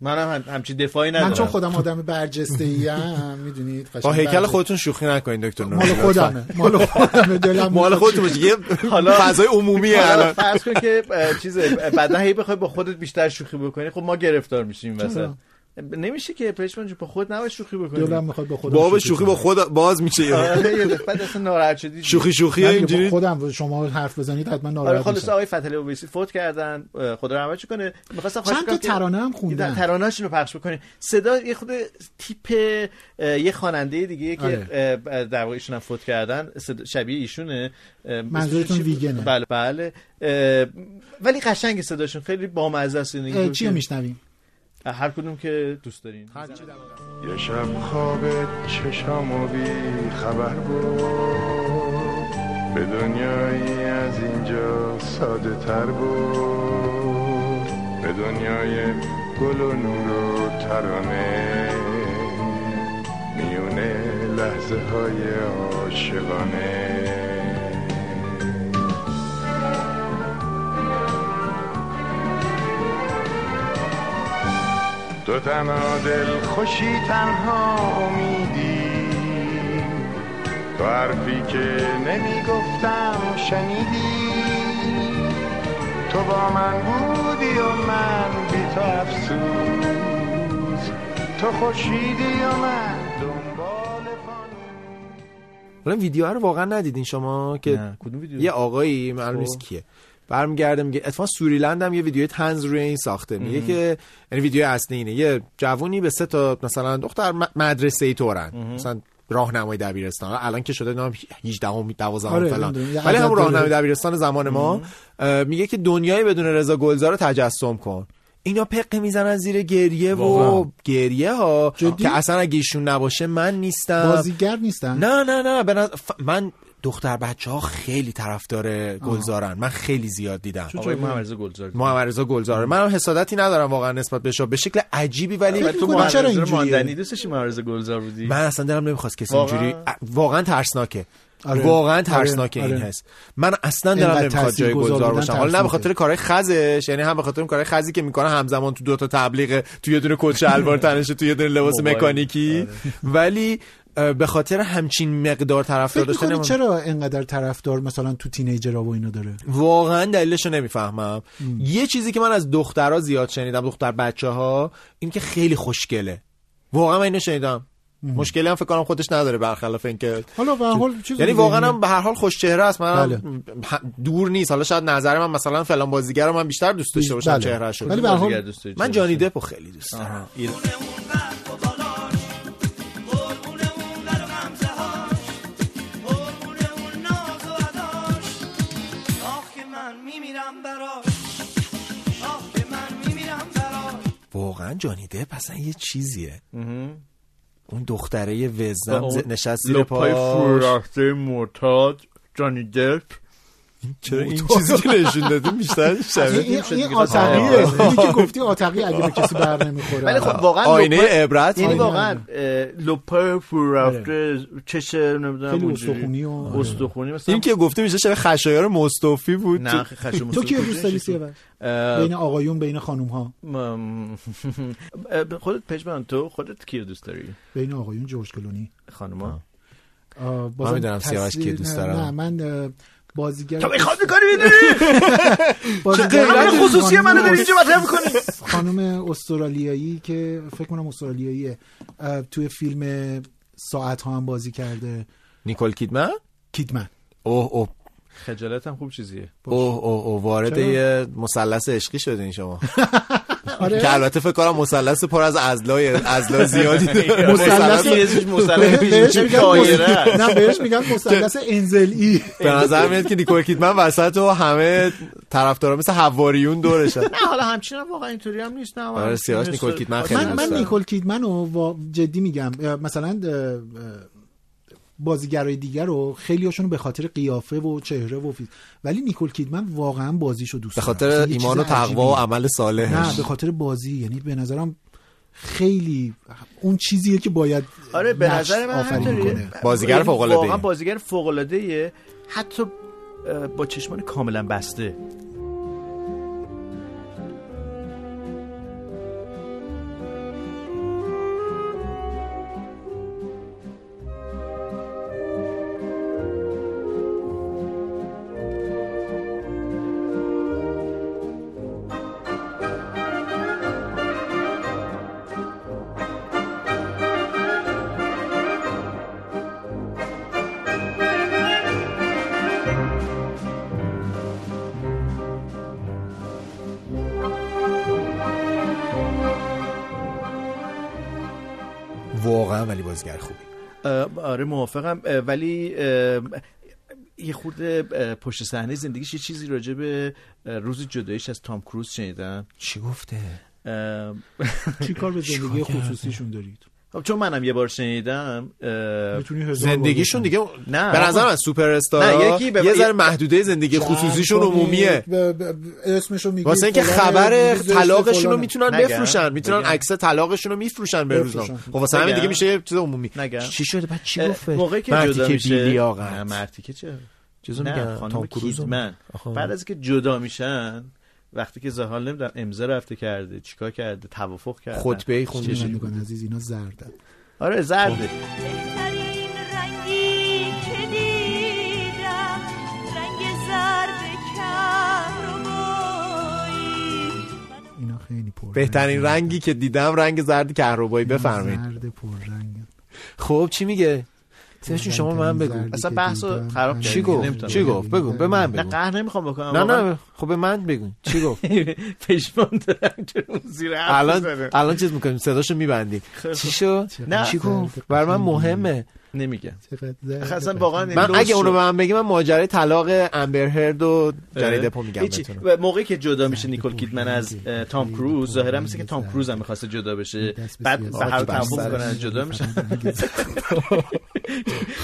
منم همچین دفاعی ندارم. من چون خودم آدم برجسته‌ای ام میدونید قشنگ با هیکل خودتون شوخی نکنین دکتر نور. مال خودمه دلم مال خودت باشه. یه فضای عمومیه. الان فرض کن که چیز بعدا هی بخوای با خودت بیشتر شوخی بکنی، خب ما گرفتار میشیم وسط. نمیشه که پشمانش با خود نباید شوخی بکنی. دلم میخواد با خودم بابا شوخی با خود باز میشه یه بعد اصلا ناراحت شدید. شوخی اینجوری خودم شما حرف بزنید حتما ناراحت میشید. خلاص آقای فتحعلی اویسی فوت کردن، خدا رحمتش کنه. می‌خواستم خواهش کنم چند تا ترانه هم خوندن، ترانه‌اش رو پخش بکنید. صدا یه خود تیپ یه خواننده دیگه که در واقع ایشون هم فوت کردن، شبیه ایشونه. منظورتون ویگنه؟ بله بله، ولی قشنگ صداشون خیلی بامزه است. اینو چی میشنویم؟ هر کدوم که دوست دارین. یه شب خواب چشم و بی خبر بود، به دنیایی از اینجا ساده تر بود، به دنیای گل و نور و ترانه، میونه لحظه های عاشقانه. تو تنها دل خوشی، تنها امیدی، تو حرفی که نمیگفتم شنیدی، تو با من بودی و من بی تو افسوس، تو خوشیدی و من دنبال فانوس. حالا ویدیوها رو واقعا ندیدین شما که یه آقایی معلوم نیست کیه برمیگرده میگه، اتفاقا سوریلند هم یه ویدیوی طنز روی این ساخته، میگه که یعنی ویدیو اصلی اینه، یه جوونی به سه تا مثلا دختر مدرسه‌ای تورن، مثلا راهنمای دبیرستان، الان که شده نام 18 12 فلان، ولی همون راهنمای دبیرستان زمان ما، میگه که دنیای بدون رضا گلزار رو تجسم کن. اینا پقه میزنن زیر گریه واقعا. و گریه ها جدی؟ که اصلا اگه ایشون نباشه من نیستم، بازیگر نیستم. نه نه نه، من دختر بچه‌ها خیلی طرفدار گلزارن، من خیلی زیاد دیدم. آقای محمدرضا گلزار منم حسادتی ندارم واقعا نسبت بهش، به شکل عجیبی، ولی تو چرا اینجوری دوستش محمدرضا گلزار بودی؟ من اصلا دلم نمیخواست کسی اینجوری، واقعا ترسناکه. آره. واقعا ترسناکه. آره. این هست، من اصلا دلم نمیخواد جای گلزار باشم، حالا نه به خاطر کارهای خزش، یعنی هم به خاطر کارهای خزی که میکنه، همزمان تو دو تا تبلیغ، تو یه دونه کت شلوار تنشه، تو یه دونه لباس مکانیکی، ولی به خاطر همچین مقدار طرفدار داشتن چرا اینقدر طرفدار مثلا تو تینیجرها و اینا داره؟ واقعا دلیلشو نمیفهمم. یه چیزی که من از دخترها زیاد شنیدم، دختر بچه‌ها، این که خیلی خوشگله. واقعا من اینو شنیدم. مشکلی هم فکر کنم خودش نداره، برخلاف اینکه حالا به هر حال چیز، یعنی واقعا هم به هر حال خوش چهره است. من دور نیست، حالا شاید نظر من مثلا فلان بازیگر رو من بیشتر دوست داشته باشم چهره‌اش رو، ولی به هر حال من جانی دپو خیلی دوست دارم. واقعا جانی دپ اصلا یه چیزیه. اون دختره وزم نشست زیر پای فرورخته معتاد جانی دپ، چرا این چیزی که نشون داده بیشتر شبیه این آتقیه، این که گفتی آتقی اگه به کسی بر نمیخوره، ولی خب واقعا آینه عبرت، یعنی واقعا لپای فرورخته، چش نمیدونم استخونی، مثلا این که گفته میشه شبیه خشایار مصطفی بود. نه خشایار مصطفی تو کی دوست داری سیاوش؟ بین آقایون، بین خانوم ها، خودت پشمان، تو خودت کی دوست داری؟ بین آقایون جورج کلونی، خانوما من میدونم سیاوش کی دوست دارم. نه من بازیگر تو میخواد میکنی بازیگر خصوصی منو داری اینجا مطرح میکنی. خانم استرالیایی که فکر کنم استرالیاییه، توی فیلم ساعت ها هم بازی کرده، نیکول کیدمن. اوه اوه خجالت هم خوب چیزیه. اوه اوه اوه، وارد یه مثلث عشقی شدین شما. که البته فکر کنم مثلث پر از عضلای زیادی داره. مثلث دایره. نه بهش میگن مثلث انزلی. به نظر میاد که نیکول کیدمن وسط و همه طرفدارا مثل حواریون دورشن. نه حالا همچین واقعا اینطوری هم نیست. آره سیاوش نیکول کیدمن خیلی دوست دارم. من نیکول کیدمن رو جدی میگم، مثلا بازیگرای دیگر رو خیلیاشون به خاطر قیافه و چهره و فیز، ولی نیکول کیدمن واقعا بازیشو دوست دارم، به خاطر ایمان و تقوا و عمل صالحش، نه به خاطر بازی. یعنی به نظرم خیلی اون چیزیه که باید، آره به نظر من همینطوریه، بازیگر فوق العاده، واقعا بازیگر فوق العاده، حتی با چشمان کاملا بسته. واقعا ولی بازیگر خوبی. آره موافقم، ولی یه خورده پشت صحنه زندگیش یه چیزی راجع به روز جداییش از تام کروز شنیدم. چی گفته؟ چی کار به زندگی خصوصیشون دارید؟ چون منم یه بار شنیدم زندگیشون دیگه نه به نظرم از سوپر استارا یه ذره محدوده زندگی خصوصیشون عمومیه، اسمشو میگی واسه اینکه خبر طلاقشون رو میتونن بفروشن، میتونن عکس طلاقشون رو میفروشن به روزنامه. خب واسه همین دیگه میشه چیز عمومی. چی شده بعد چی گفت موقعی که جدا میشه؟ مرتی که چه چیزو میگن تام کروز بعد از که جدا میشن وقتی که زحال نمیدونم امضا رفته کرده چیکار کرده توافق کرده خطبه خونده. بینندگان عزیز اینا زردن. آره زرده. بهترین رنگی که دیدم رنگ زرد کهربایی. بفرمایید. زرد پررنگ. خب چی میگه؟ سرشون شما من بگو. اصلا بحثو خراب چی گفت؟ چی گفت؟ بگو به من بگو. نه قهر نمیخوام بکنم. نه خب به من بگو. چی گفت؟ پشمان دارم چون زیر الان چیز میکنیم صداشو میبندیم. چی شد؟ چی گفت؟ برای من مهمه. نمیگم. اصلا واقعا من اگه اونو به من بگی من ماجرای طلاق امبر هرد و جری دپو میگم بهتون. موقعی که جدا میشه نیکول کیدمن از تام کروز ظاهرا مثل که تام کروز هم می‌خواسته جدا بشه بعد سحر تعامل می‌کنن جدا میشن.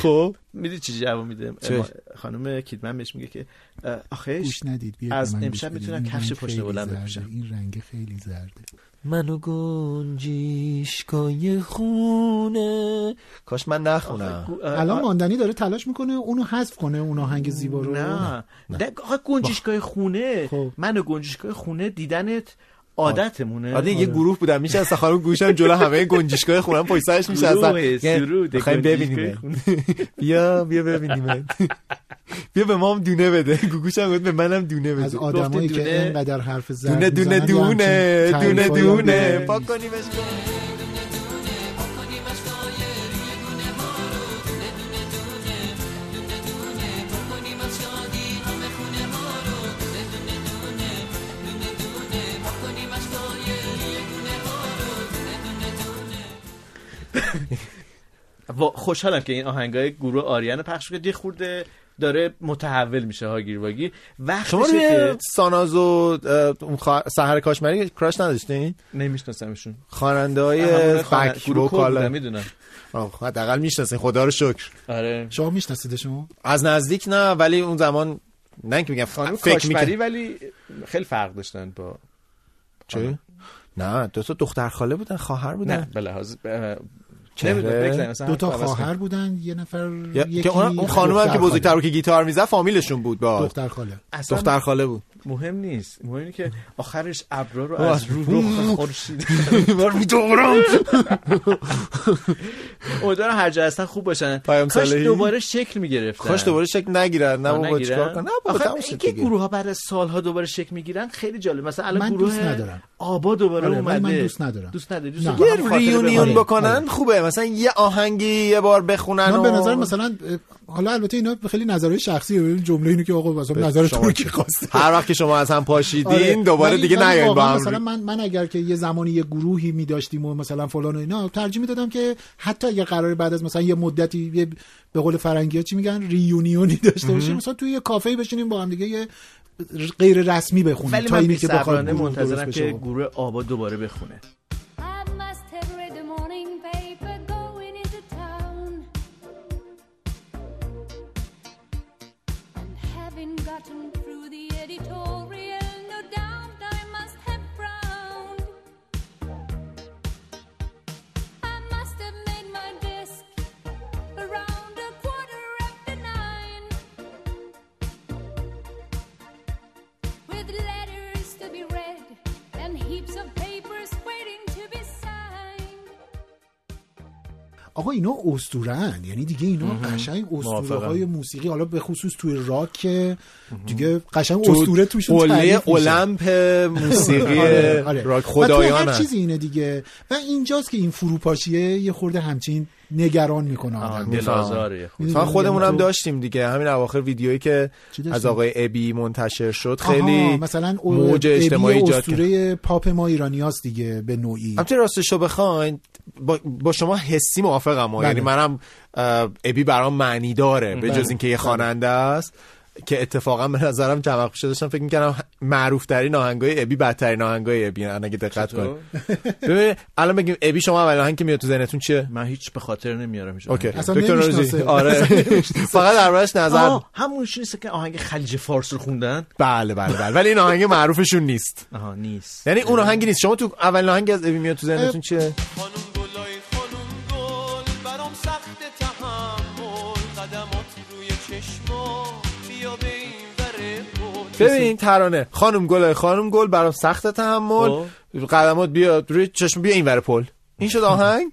خب میدی چی جواب میده؟ خانم کیدمن بهش میگه که آخه از امشب میتونم کفش پشت بلند بپوشم. این رنگ خیلی زرده. منو گنجیشکای خونه. کاش من نخونم. الان ماندنی داره تلاش میکنه اونو حذف کنه اون آهنگ زیبا رو. نه گنجیشکای خونه. منو گنجیشکای خونه دیدنت عادتمونه. آره یه گروه بودم میشه از خانم گوشم جلو همه گنجیشکای خونم پشت سرش میشه اصلا. بخوایم ببینیم. بیا ببینیم. بیا به مام دونه بده. گوگوشم گفت به منم دونه بده. از آدمایی که اینقدر حرف زدن دونه پاک کنیمش کنیم. خوشحالم که این آهنگای گروه آریان پخش شده. یه خورده داره متحول میشه هاگیر واگیر. شما که ساناز و سحر کاشمری کراش نداشتین؟ نمیشناسمشون. خواننده‌های بک وکال میدونم. حداقل میشناسین خدا رو شکر. آره شما میشناسیدشون؟ از نزدیک نه ولی اون زمان نه که میگم فکر می‌کنی ولی خیلی فرق داشتن با چه؟ نه دو تا دختر خاله بودن خواهر بودن. نه به لحاظ دو تا خواهر بودن یه نفر یکی اون خانومم که بزرگتر بود که گیتار میزد فامیلشون بود با دختر خاله بود. مهم نیست، مهم اینه که آخرش ابرا رو از رو خورشید بار می‌دورم امیدوارم هر جا هستن خوب باشن. کاش دوباره شکل می‌گرفتن. کاش دوباره شکل نگیرن. نه بابا چیکار کنن؟ اینکه گروه‌ها بعد از سال‌ها دوباره شکل می‌گیرن خیلی جالب. مثلا الان گروه آبا دوباره اومده. من دوست ندارم یه ریونیون بکنن خوبه. مثلا یه آهنگی یه بار بخونن. من به نظر مثلا حالا البته اینا خیلی نظرهای شخصی جمله اینو که آقا مثلا نظرتون کی خواسته هر وقت که شما از هم پاشیدین آره. دوباره دیگه نیاین با هم. مثلا من اگر که یه زمانی یه گروهی می‌داشتیم و مثلا فلان و اینا ترجیح می‌دادم که حتی اگه قراره بعد از مثلا یه مدتی یه به قول فرنگی‌ها چی میگن ریونیونی داشته باشیم مثلا توی یه کافه بشینیم با هم دیگه یه غیر رسمی بخونیم. ولی من بی‌صبرانه منتظرم که گروه آبا دوباره بخونه. آقا اینا اسطوره‌اند، یعنی دیگه اینا قشنگ اسطوره‌های موسیقی حالا به خصوص توی راک دیگه قشنگ اسطوره توشون تعریف میشه. المپ موسیقی راک خدایانه. هر چیزی اینه دیگه و اینجاست که این فروپاشیه یه خورده همچین نگران میکنه آدم. ما خودمون هم داشتیم دیگه، همین اواخر ویدیویی که از آقای ابی منتشر شد خیلی مثلا موج اجتماعی ایجاد کرد. اسطوره پاپ ما ایرانیاست دیگه به نوعی. البته راستش رو بخواید با شما حسی موافقم، یعنی منم ابی برام معنی داره به جز اینکه یه خواننده است که اتفاقا به نظرم جمع بشه. داشتم فکر می‌کردم معروف ترین آهنگای ابی بدترین آهنگای ابی ان، اگه دقت کنید. ببین الان بگیم ابی شما اول آهنگ که میاد تو ذهنتون چیه؟ من هیچ به خاطر نمیارم اصلا. دکتر نوزی آره فقط دربارش نظر همون نیست که آهنگ خلیج فارس رو خوندن. بله بله بله، ولی این آهنگ معروفشون نیست. آها نیست، یعنی اون آهنگ نیست. شما تو اول آهنگ از ابی میاد تو ذهنتون چیه؟ ببین ترانه خانم گلای خانم گل برام سخت تحمل، قدمات بیا روی چشم بیا اینور پل، این شد آهنگ.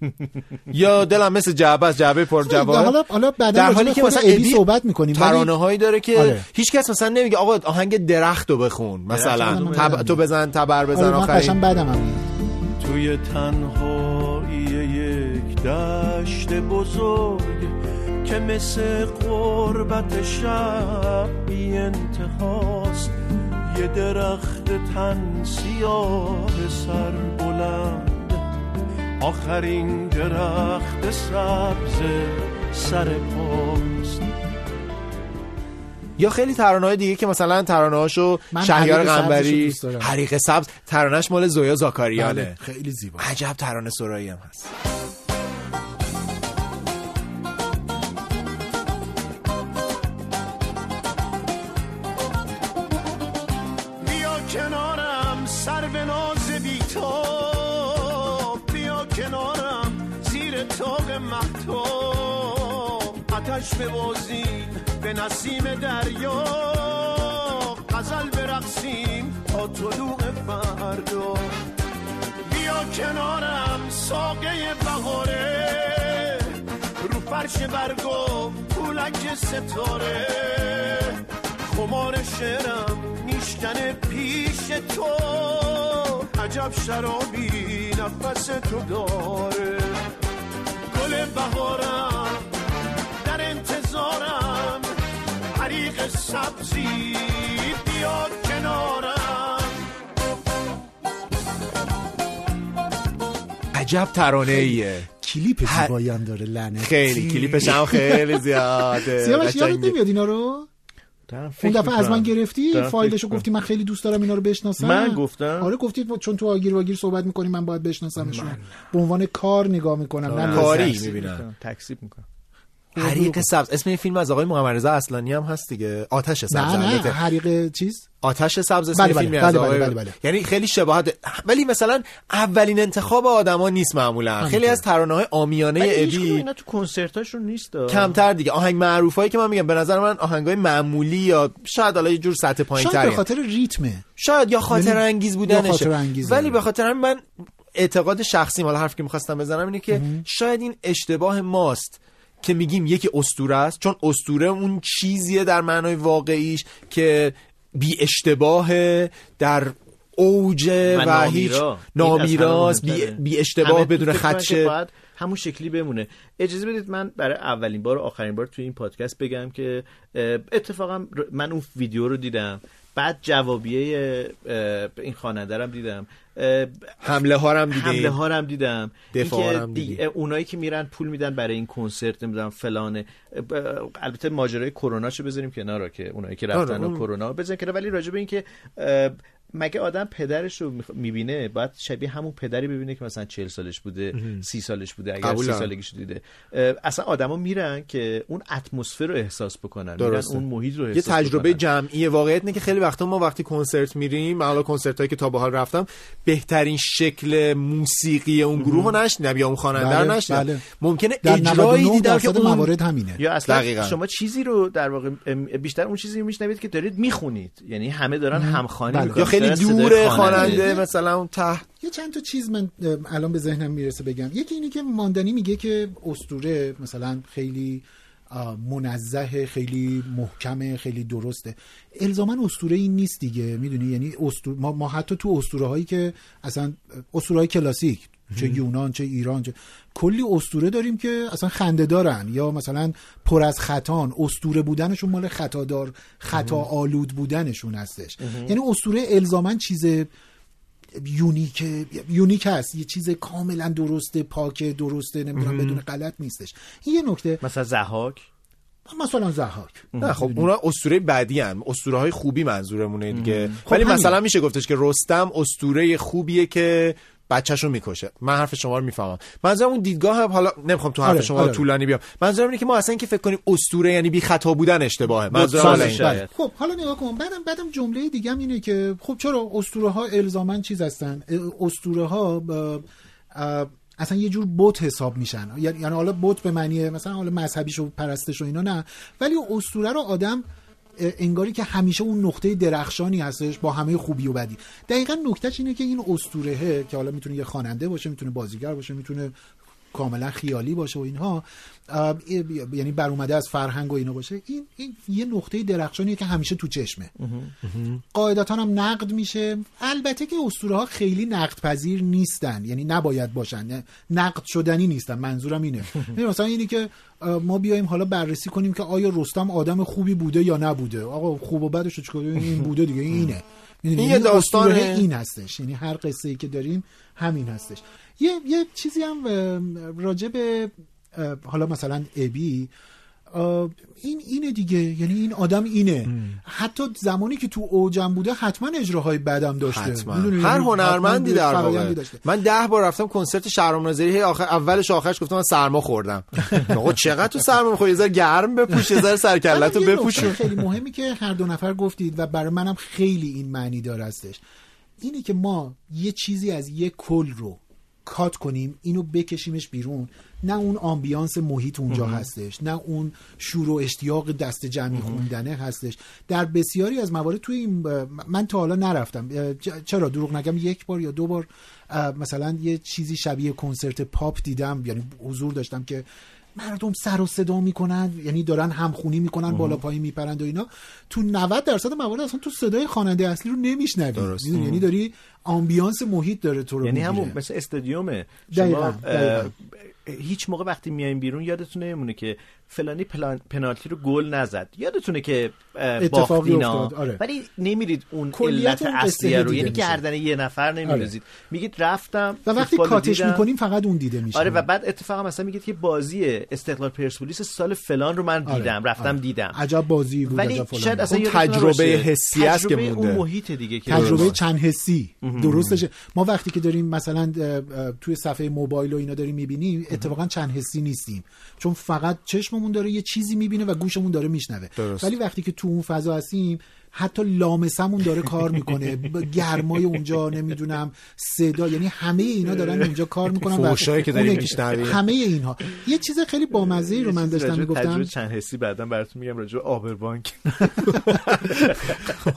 یا دلم مثل جعبه است جعبه پر جواب. حالا در حالی که مثلا ابی صحبت می‌کنیم ترانه هایی داره که هیچ کس مثلا نمیگه آقا آهنگ درختو بخون، مثلا تو بزن تبر بزن آخرش. توی تنهایی یک دشت بزرگ که مثل قربت شب بی انتهاست، یه درخت تن سیاه سر بلند، آخرین درخت سبز سر پاست. یا خیلی ترانه‌های دیگه که مثلا ترانه‌هاشو شهیار قنبری، حریق سبز، ترانه‌اش مال زویا زاکاریانه، خیلی زیبا. عجب ترانه سرایی هم هست. آتش بوزیم به نسیم دریا، غزل برقصیم تا طلوع فردا. بیا کنارم ساقه بهاره، رو فرش برگو پولک ستاره، خمار شعرم میشکنه پیش تو، عجب شرابی نفس تو داره. گل بهارم در انتظارم، حریق سبزی بیا کنارم. عجب ترانه ایه. کلیپ زیبایی هم داره لعنت. خیلی کلیپش هم خیلی زیاده. سیاوش یادت نمیاد اینا رو؟ اون دفعه از من گرفتی فایلشو، گفتی من خیلی دوست دارم اینا رو بشناسم. من گفتم آره گفتید چون تو آگیر واگیر صحبت می‌کنی من باید بشناسمشون. به عنوان کار نگاه می‌کنم نه کاری می‌بینم، تکسیب می‌کنم. حریق سبز اسم این فیلم از آقای محمدرضا اصلانی هم هست دیگه. آتش سبز البته. حریق چیز آتش سبز اسم فیلمی از آقای، یعنی خیلی شباهت، ولی مثلا اولین انتخاب آدما نیست معمولا. خیلی از ترانه‌های عامیانه ابی اینا تو کنسرتاشون نیست کمتر دیگه. آهنگ معروفایی که من میگم به نظر من آهنگای معمولی یا شاید حالا یه جور سطح پایین‌تره، شاید به خاطر ریتمه، شاید یا خاطر انگیز بودنش. ولی به خاطر من اعتقاد شخصی، حالا حرفی که می‌خواستم بزنم اینه که شاید این اشتباه ماست که میگیم یکی اسطوره است، چون اسطوره اون چیزیه در معنای واقعیش که بی اشتباهه در اوجه و هیچ نامیراست، بی اشتباه بدون خدشه، همون شکلی بمونه. اجازه بدید من برای اولین بار و آخرین بار توی این پادکست بگم که اتفاقا من اون ویدیو رو دیدم، بعد جوابیه این خواننده رو دیدم، حمله ها رو دیدم، دفاع دیگه، اونایی که میرن پول میدن برای این کنسرت نمیدونم فلانه. البته ماجرای کرونا چه بذاریم کنار، که اونایی که رفتن و کرونا بزن کنار، ولی راجع به این که مگه آدم پدرش رو میبینه باید شبیه همون پدری ببینه که مثلا 40 سالش بوده، 30 سالش بوده، اگر 30 سالگیش دیده. اصلا آدما میرن که اون اتمسفر رو احساس بکنن، میرن اون محیط رو احساس بکنن. یه تجربه جمعی. واقعیت اینه که خیلی وقتا ما وقتی کنسرت میریم، حالا کنسرتایی که تا به حال رفتم، بهترین شکل موسیقی اون گروه رو نشنیدم یا اون خواننده رو نشنیدم. ممکنه اجرایی دیدم که اون موارد همینه. یا اصلا دقیقاً شما چیزی رو در واقع بیشتر اون چیزی میشنوید که دارید میخونید، یعنی همه دارن همخوانی، خیلی دوره خواننده مثلا اون ته. یه چند تا چیز من الان به ذهنم میرسه بگم. یکی اینی که ماندنی میگه که اسطوره مثلا خیلی منزه، خیلی محکمه، خیلی درسته. الزامن اسطوره این نیست دیگه، میدونی؟ یعنی ما حتی تو اسطوره هایی که اصلا اسطوره های کلاسیک، چه یونان چه ایران، چه کلی اسطوره داریم که اصلا خنده دارن یا مثلا پر از خطان. اسطوره بودنشون مال خطادار، خطا آلود بودنشون هستش. یعنی اسطوره الزامن چیز یونیک هست، یه چیز کاملا درسته، پاکه، درسته، نمیدونم، بدون غلط نیستش. یه نکته مثلا زحاک نه، خب اونا اسطوره بعدی ان، اسطوره های خوبی منظورمونه دیگه. ولی خب مثلا میشه گفتش که رستم اسطوره خوبیه که بچه‌شو میکشه. من حرف شما رو میفهمم، منظورم اون دیدگاه هم. حالا نمیخوام تو حرف شما رو طولانی بیام. منظورم اینه که ما اصلا اینکه فکر کنیم اسطوره یعنی بی خطا بودن اشتباهه. منظورم خب حالا نگاه کن، بعدم جمله دیگه هم اینه که خب چرا اسطوره ها الزاماً چیز هستن؟ اسطوره ها اصلا یه جور بت حساب میشن. یعنی حالا بت به معنی مثلا حالا مذهبیش و پرستش و اینا نه، ولی اسطوره رو آدم انگاری که همیشه اون نقطه درخشانی هستش با همه خوبی و بدی. دقیقاً نکتهش اینه که این اسطورهه که حالا میتونه یه خواننده باشه، میتونه بازیگر باشه، میتونه کاملا خیالی باشه و اینها، یعنی برآمده از فرهنگ و اینا باشه. این یه نقطه درخشانیه که همیشه تو چشمه. قاعدتاً هم نقد میشه. البته که اسطوره‌ها خیلی نقد پذیر نیستن، یعنی نباید باشن، نقد شدنی نیستن. منظورم اینه، مثلا اینی که ما بیایم حالا بررسی کنیم که آیا رستم آدم خوبی بوده یا نبوده. آقا خوب و بدش چیکار، این بوده دیگه، اینه. این یه داستان این هستش. یعنی هر قصه‌ای که داریم همین هستش. یه چیزی هم راجع به حالا مثلا ابی اینه دیگه، یعنی این آدم اینه. حتی زمانی که تو اوجم بوده حتما اجراهای بدم داشته، حتما. هر هنرمندی در واقع. من 10 بار رفتم کنسرت شهرام نظیری، اولش آخرش گفتم من سرما خوردم. آقا چقدر تو سرما می‌خوری؟ یه ذره گرم بپوش، یه ذره سرکله‌تو بپوش. خیلی مهمی که هر دو نفر گفتید و برای منم خیلی این معنی داره هستش، اینی که ما یه چیزی از یه کل رو کات کنیم، اینو بکشیمش بیرون. نه اون آمبیانس محیط اونجا هستش، نه اون شور و اشتیاق دست جمعی خوندنه هستش. در بسیاری از موارد توی این، من تا حالا نرفتم، چرا دروغ نگم، 1 بار یا 2 بار مثلا یه چیزی شبیه کنسرت پاپ دیدم، یعنی حضور داشتم که مردم سر و صدا میکنن، یعنی دارن همخونی میکنن، بالا پایی میپرند و اینا. تو 90% موارد اصلا تو صدای خواننده اصلی رو نمیشنوی، یعنی داری آمبیانس محیط داره تو رو، یعنی همون مثل استادیومه. شما هیچ موقع وقتی میایم بیرون یادتون نمیمونه که فلانی پنالتی رو گل نزد، یادتونه که باختینا، ولی نمیرید اون علت اصلی رو، یعنی گردن یه نفر نمی‌ریزید. میگید رفتم و وقتی کاتش می‌کنیم فقط اون دیده میشه. و بعد اتفاقا مثلا میگید که بازی استقلال پرسپولیس سال فلان رو من دیدم، رفتم دیدم، عجب بازی بود، عجب فلان. ولی تجربه حسی است که مونده، تجربه اون محیط دیگه، که تجربه چند حسی درستشه. ما وقتی که داریم مثلا توی صفحه موبایل و اینا داریم می‌بینیم، اتفاقا چند حسی نیستیم، چون فقط چشممون داره یه چیزی میبینه و گوشمون داره میشنوه. ولی وقتی که تو اون فضا هستیم، حتی لامسمون داره کار میکنه، گرمای اونجا، نمیدونم صدا، یعنی همه اینا دارن اونجا کار میکنن. فوشایی که داریم میشنویم، همه اینها. یه چیز خیلی بامزه‌ای رو من داشتم میگفتم، تجربه چند حسی، بعدا براتون میگم راجع به آبربانک.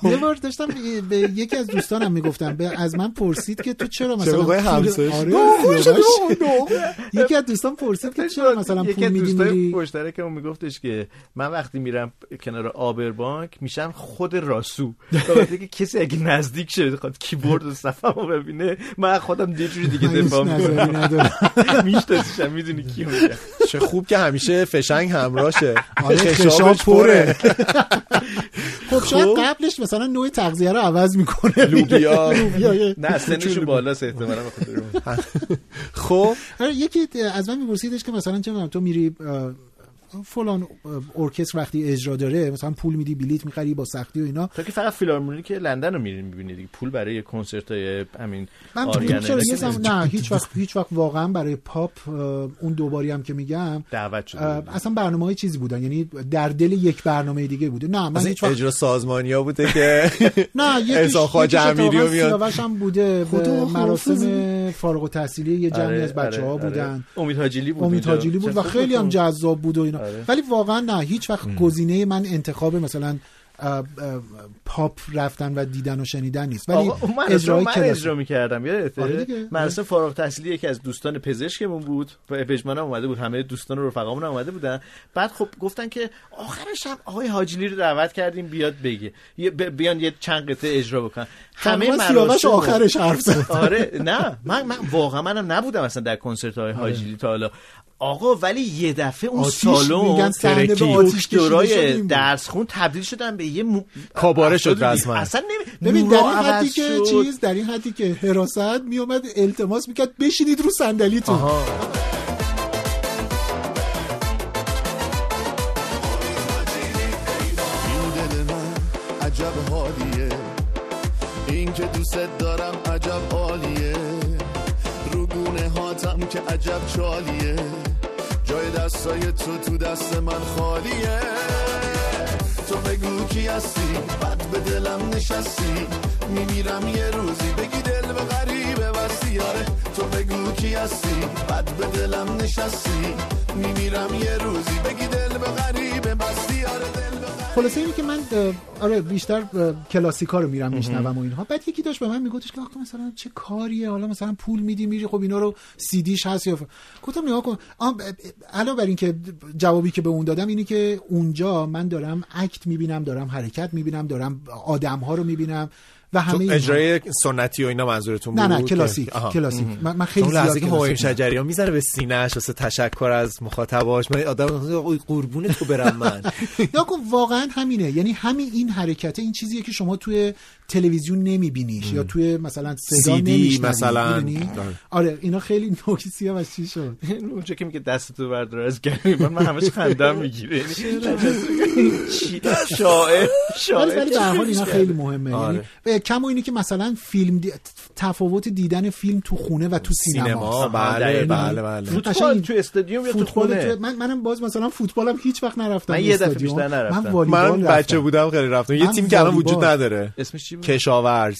یه بار داشتم به یکی از دوستانم میگفتم، از من پرسید که تو چرا مثلا یکی از دوستان پرسید که چرا مثلا پول میدی مشترکم، اون میگفتش که من وقتی میرم کنار آبربانک میشم خود راسو، البته که کسی اگه نزدیک شه بخواد کیبورد و صفمو ببینه، من خودم یه جوری دیگه دفاع می‌کنم، میشتم میدونی کیو میگم. چه خوب که همیشه فشنگ همراهشه، خشاب پره. خب شاید قبلش مثلا نوع تغذیه رو عوض میکنه، لوبیا، نه سنش بالاست احتمالاً بخاطر اون. خب یکی از من میپرسیدش که مثلا چه می‌دونم تو میری فلان ارکستر وقتی اجرا داره، مثلا پول میدی، بلیت میخری با سختی و اینا، تا که فقط فیلارمونی که لندن رو میرین میبینید دیگه، پول برای کنسرت‌های همین آریان نه، هیچ وقت واقعا برای پاپ اون دوباری هم که میگم دعوت شده اصلا برنامه‌های چیزی بودن، یعنی در دل یک برنامه دیگه بوده. نه من هیچ وقت اجرا سازمانیا بوده که نه، احسان خواجه امیری رو میاد، سیاوش هم بوده، مراسم فارغ التحصیلی یه جمعی از بچه‌ها بودن، امید حاجیلی بود و خیلی هم جذاب بود و اینا. ولی واقعا نه، هیچ وقت گزینه من انتخاب مثلا پاپ رفتن و دیدن و شنیدن نیست، ولی اجرای کلاس من اجرا می‌کردم. یادته مراسم فارغ التحصیلی یکی از دوستان پزشکمون بود و پجمان هم اومده بود، همه دوستان و رفقامون هم اومده بودن. بعد خب گفتن که آخر شب آقای حاجیلی رو دعوت کردیم بیاد بگه بیان یه چند قطعه اجرا بکنن. همه مراسم آخرش حرف زد. آره نه من واقعا منم نبودم اصلا در کنسرت‌های حاجیلی تا حالا آقا، ولی یه دفعه اون سالن ترکی دورای درسخون تبدیل شدن به یه کاباره شد رسما. اصلا ببین در این حدی که چیز، در این حدی که حراست میومد التماس میکرد بشینید رو صندلیتون. عجب حالیه این که دوست دارم، عجب عالیه رو گونه هاتم که عجب چالیه، جای دستای تو دست من خالیه. تو بگو کی هستی بد به دلم نشستی، میمیرم یه روزی بگی دل به غریبه وستی. آره تو بگو کی هستی بد به دلم نشستی، میمیرم یه روزی بگی دل به غریبه وستی. آره خلاصه اینه که من آره بیشتر کلاسیکا رو میرم میشنوم و اینها. بعد یکی داشت به من میگفتش که آخه مثلا چه کاریه، حالا مثلا پول میدی میری، خب اینا رو سی دیش هست یا گفتم نگاه کن. علاوه بر این که جوابی که به اون دادم اینه که اونجا من دارم اکت میبینم، دارم حرکت میبینم، دارم آدم‌ها رو میبینم و همه اجرای سنتی و اینا. منظورتون بود؟ نه کلاسیک. من خیلی زیاد که هوای شجریان میذاره به سینه‌اش واسه تشکر از مخاطباش، من آدم قربون تو برم من. ناگو واقعا همینه، یعنی همین این حرکت، این چیزیه که شما توی تلویزیون نمیبینیش یا توی مثلا صدا نمیشنوی مثلا. آره اینا خیلی نوکسیا و چی شد اونجا که میگه دستتو بردار از گلوی من همش خندم میگیره. چی شاعر ولی به هر حال اینا خیلی مهمه. یعنی کما اینه که مثلا فیلم تفاوت دیدن فیلم تو خونه و تو سینما. بله فوتبال تو استادیوم یا تو خونه. منم باز مثلا فوتبالم هیچ وقت نرفتم، من یه دفعه بیشتر نرفتم. من بچه بودم خیلی رفتم. یه تیم که الان وجود نداره اسمش چی بود؟ کشاورز.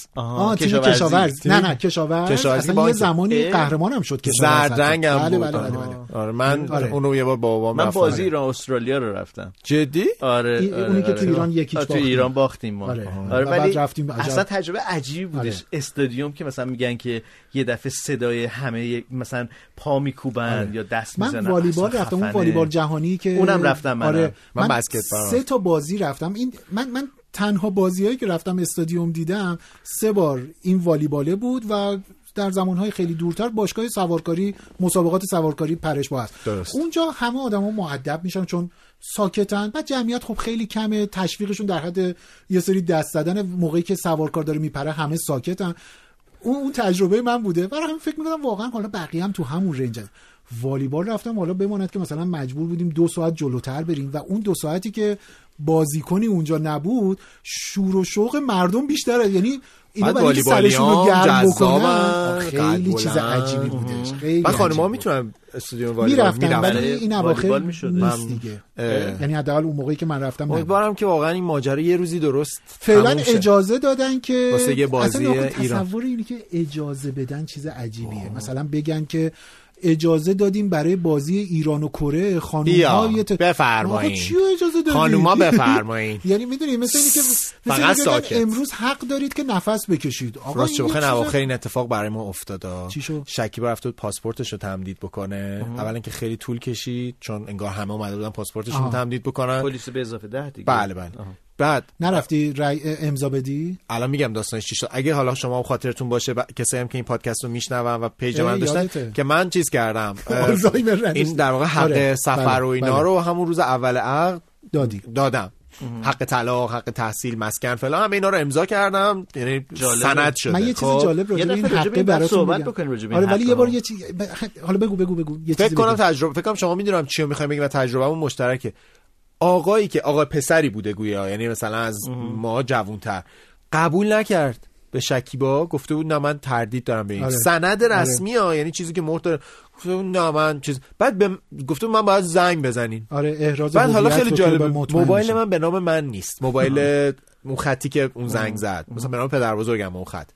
نه کشاورز اصلا یه زمانی قهرمانم شد کشاورز، زرد رنگم بود. آره من اونو یه بار با بابام رفتم. من بازی ایران استرالیا رو رفتم. جدی؟ آره اونی که تو ایران یکیش باختیم. تو ایران باختیم ما. آره ولی اصلا تجربه عجیبی بودش. استادیوم که مثلا میگن که یه دفعه صدای همه مثلا پا میکوبن یا دست میزنن. من والیبال رفتم، اون والیبال جهانی که اونم رفتم. من بسکتبال سه تا بازی رفتم. این من تنها بازیایی که رفتم استادیوم دیدم 3 بار این والیباله بود و در زمانهای خیلی دورتر باشگاه سوارکاری، مسابقات سوارکاری پرش با هست. اونجا همه آدما مؤدب میشن چون ساکتن. بعد جمعیت خب خیلی کمه، تشویقشون در حد یه سری دست زدن موقعی که سوارکار داره میپره، همه ساکتن. اون تجربه من بوده. برای همین فکر می‌کردم واقعا حالا بقیه هم تو همون رنجن. والیبال رفتم، حالا بماند که مثلا مجبور بودیم 2 ساعت جلوتر بریم و اون 2 ساعتی که بازیکنی اونجا نبود شور و شوق مردم بیشتره. یعنی اینا برای سرشون رو گرم بکنن خیلی چیز عجیبی بودش. خیلی من خانم‌ها میتونم استودیو والیبال میرفتم ولی این اواخر نیست دیگه. یعنی حداقل اون موقعی که من رفتم امیدوارم که واقعا این ماجرا یه روزی درست فعلا اجازه دادن که واسه یه بازی ایران. تصور اینه که اجازه بدن چیز عجیبیه. مثلا بگن که اجازه دادیم برای بازی ایران و کره خانوما بفرمایید. خانوما بفرمایید. یعنی میدونید مثل اینی که فقط ساکت امروز حق دارید که نفس بکشید. آقا چون اواخر این اتفاق برای ما افتاد. شکیب رفت بود پاسپورتش رو تمدید بکنه. اولا که خیلی طول کشید چون انگار همه اومده بودن پاسپورتشون تمدید بکنن. پلیس به اضافه 10 دیگه. بله. بعد نرفتی امضا بدی؟ الان میگم داستانش چی شد. اگه حالا شما خاطرتون باشه کسایی هم که این پادکست رو میشنون و پیج من داشتن که من چیز کردم این در واقع حق سفر و اینا رو همون روز اول عقد دادم. حق طلاق، حق تحصیل، مسکن فلان همه اینا رو امضا کردم، یعنی سند شده. من یه چیز جالب رو این حقه براتون میگم. آره ولی یه بار یه چیز حالا بگو یه چیزی فکر کنم تجربه فکر کنم شما میدونم چی رو میخوایم بگیم و تجربهمون مشترکه. آقایی که آقا پسری بوده گویا، یعنی مثلا از ما جوانتر، قبول نکرد. به شکیبا گفته بود نه من تردید دارم به این سند رسمی ها، یعنی چیزی که مهر داره. نه من چیز بعد گفتم من باید زنگ بزنین. احراز. بعد حالا خیلی جالب موبایل میشن. من به نام من نیست موبایل اون خطی که اون زنگ زد مثلا به نام پدربزرگم اون خط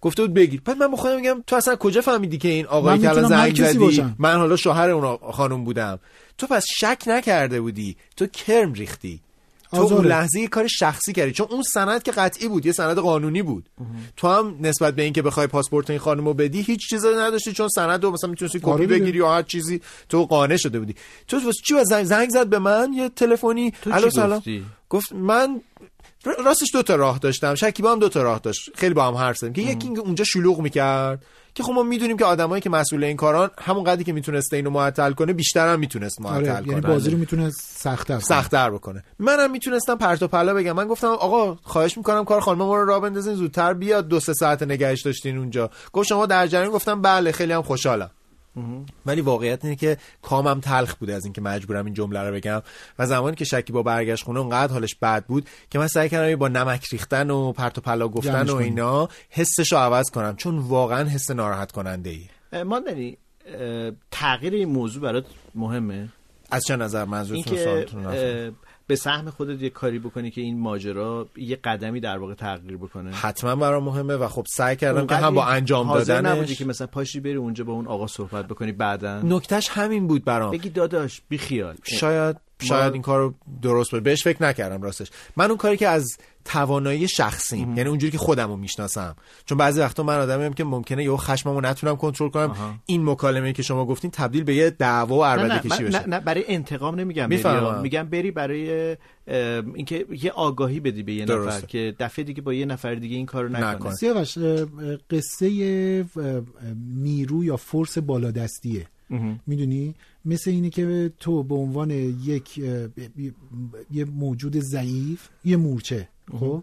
گفته بود بگیر. بعد من به خودم میگم تو اصلا کجا فهمیدی که این آقایی که الان زنگ زدی من حالا شوهر اون خانم بودم؟ تو پس شک نکرده بودی، تو کرم ریختی. تو اون لحظه یه کار شخصی کردی، چون اون سند که قطعی بود، یه سند قانونی بود. تو هم نسبت به این که بخوای پاسپورت این خانمو بدی هیچ چیزی نداشتی، چون سند رو مثلا میتونستی کپی بگیری یا هر چیزی، تو قانع شده بودی. تو چی زنگ زد به من یه تلفنی، الو سلام، گفت من راستش دو تا راه داشتم، شکیبا هم دو تا راه داشت، خیلی با هم حرف زدیم که یکی اونجا شلوغ میکرد که خب ما میدونیم که آدمایی که مسئول این کاران همون قدری که میتونسته اینو معطل کنه بیشتر هم میتونست معطل کنه، یعنی بازی رو میتونه سخت‌تر بکنه. منم میتونستم پرت و پلا بگم. من گفتم آقا خواهش میکنم کار خانم ما رو راه بندازین، زودتر بیاد، 2-3 ساعت نگهش داشتین اونجا. گفت شما در جریان؟ گفتم بله، خیلی هم خوشحالم. ولی واقعیت اینه که کامم تلخ بوده از اینکه مجبورم این جمله رو بگم. و زمانی که شکیبا برگشت خونه اونقدر حالش بد بود که من سعی کردم با نمک ریختن و پرت و پلا گفتن و اینا حسش رو عوض کنم، چون واقعا حس ناراحت کننده ای. ماندنی تغییر این موضوع برات مهمه؟ از چه نظر؟ منظورتون سوالتون به سهم خودت یه کاری بکنی که این ماجرا یه قدمی در واقع تغییر بکنه. حتما برام مهمه و خب سعی کردم که هم با انجام دادنش نبودی که مثلا پاشی بری اونجا با اون آقا صحبت بکنی، بعداً نکتهش همین بود برام، بگی داداش بی خیال. شاید این کارو درست بود، بهش فکر نکردم راستش. من اون کاری که از توانایی شخصیم، یعنی اونجوری که خودمو میشناسم، چون بعضی وقتا من آدمیم که ممکنه یهو خشممو نتونم کنترل کنم. این مکالمه‌ای که شما گفتین تبدیل به یه دعوا و عربده کشی بشه. نه برای انتقام نمیگم، میگم بری برای اینکه یه آگاهی بدی به یه نفر که دفعه دیگه با یه نفر دیگه این کارو نکنه. سیاوش، قصه نیرو یا فورس بالادستیه. میدونی مثل اینه که تو به عنوان یه موجود ضعیف، یه مورچه، خب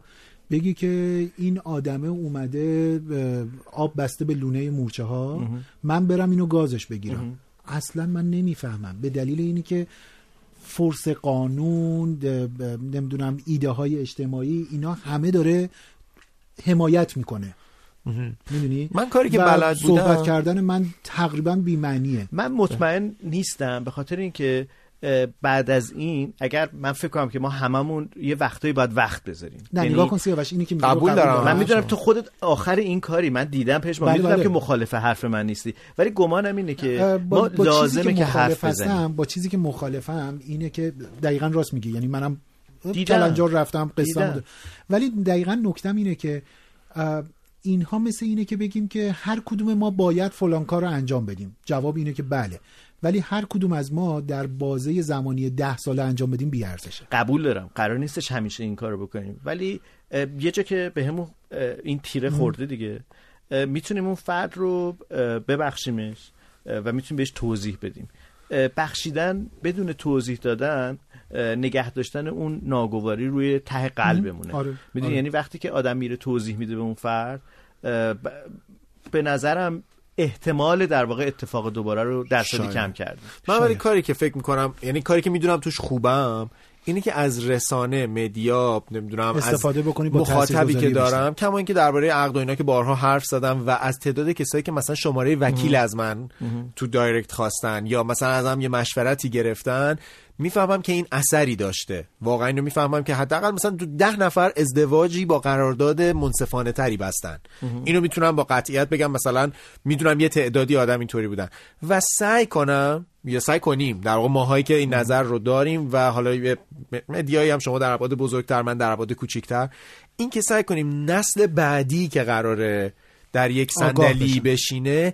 بگی که این آدمه اومده آب بسته به لونه مورچه ها، من برم اینو گازش بگیرم. اصلا من نمیفهمم، به دلیل اینی که فورس قانون، نمیدونم ایده های اجتماعی، اینا همه داره حمایت میکنه. میدونی من کاری که بلد بودم، صحبت کردن من تقریبا بی‌معنیه. من مطمئن نیستم به خاطر اینکه بعد از این، اگر من فکر کنم که ما هممون یه وقتایی باید وقت بذاریم. نه نگاه کن سیاوش، اینی که قبول دارم، من میدونم تو خودت آخر این کاری، من دیدم پیش ما، میدونم که مخالف حرف من نیستی، ولی گمانم اینه که ما لازمه که حرف بزنیم. با چیزی که مخالفم اینه که دقیقاً راست میگی، یعنی منم کلنجار رفتم قصه، ولی دقیقاً نکتم اینه که اینها مثل اینه که بگیم که هر کدوم ما باید فلان کار رو انجام بدیم. جواب اینه که بله، ولی هر کدوم از ما در بازه زمانی 10 ساله انجام بدیم بی ارزشه. قبول دارم قرار نیستش همیشه این کارو بکنیم، ولی یه جا که بهمون این تیره خورده دیگه، میتونیم اون فرد رو ببخشیمش و میتونیم بهش توضیح بدیم. بخشیدن بدون توضیح دادن، نگه داشتن اون ناگواری روی ته قلبمونه. میدونی یعنی وقتی که آدم میره توضیح میده به اون فرد، به نظرم احتمال در واقع اتفاق دوباره رو درصدی کم کرد. من ولی کاری که فکر میکنم، یعنی کاری که میدونم توش خوبم، اینه که از رسانه، مدیا، نمیدونم، استفاده بکنی با مخاطبی که دارم، کما اینکه درباره عقد و اینا که بارها حرف زدم، و از تعداد کسایی که مثلا شماره وکیل از من تو دایرکت خواستن یا مثلا ازم یه مشورتی گرفتن، میفهمم که این اثری داشته. واقعا اینو میفهمم که حداقل مثلا تو 10 نفر ازدواجی با قرارداد منصفانه تری بستن. اینو میتونم با قطعیت بگم، مثلا میدونم یه تعدادی آدم اینطوری بودن و سعی کنیم در واقع ماهایی که این نظر رو داریم و حالا مدیایی هم، شما در ابعاد بزرگتر، من در ابعاد کوچیک‌تر، این که سعی کنیم نسل بعدی که قراره در یک صندلی بشینه،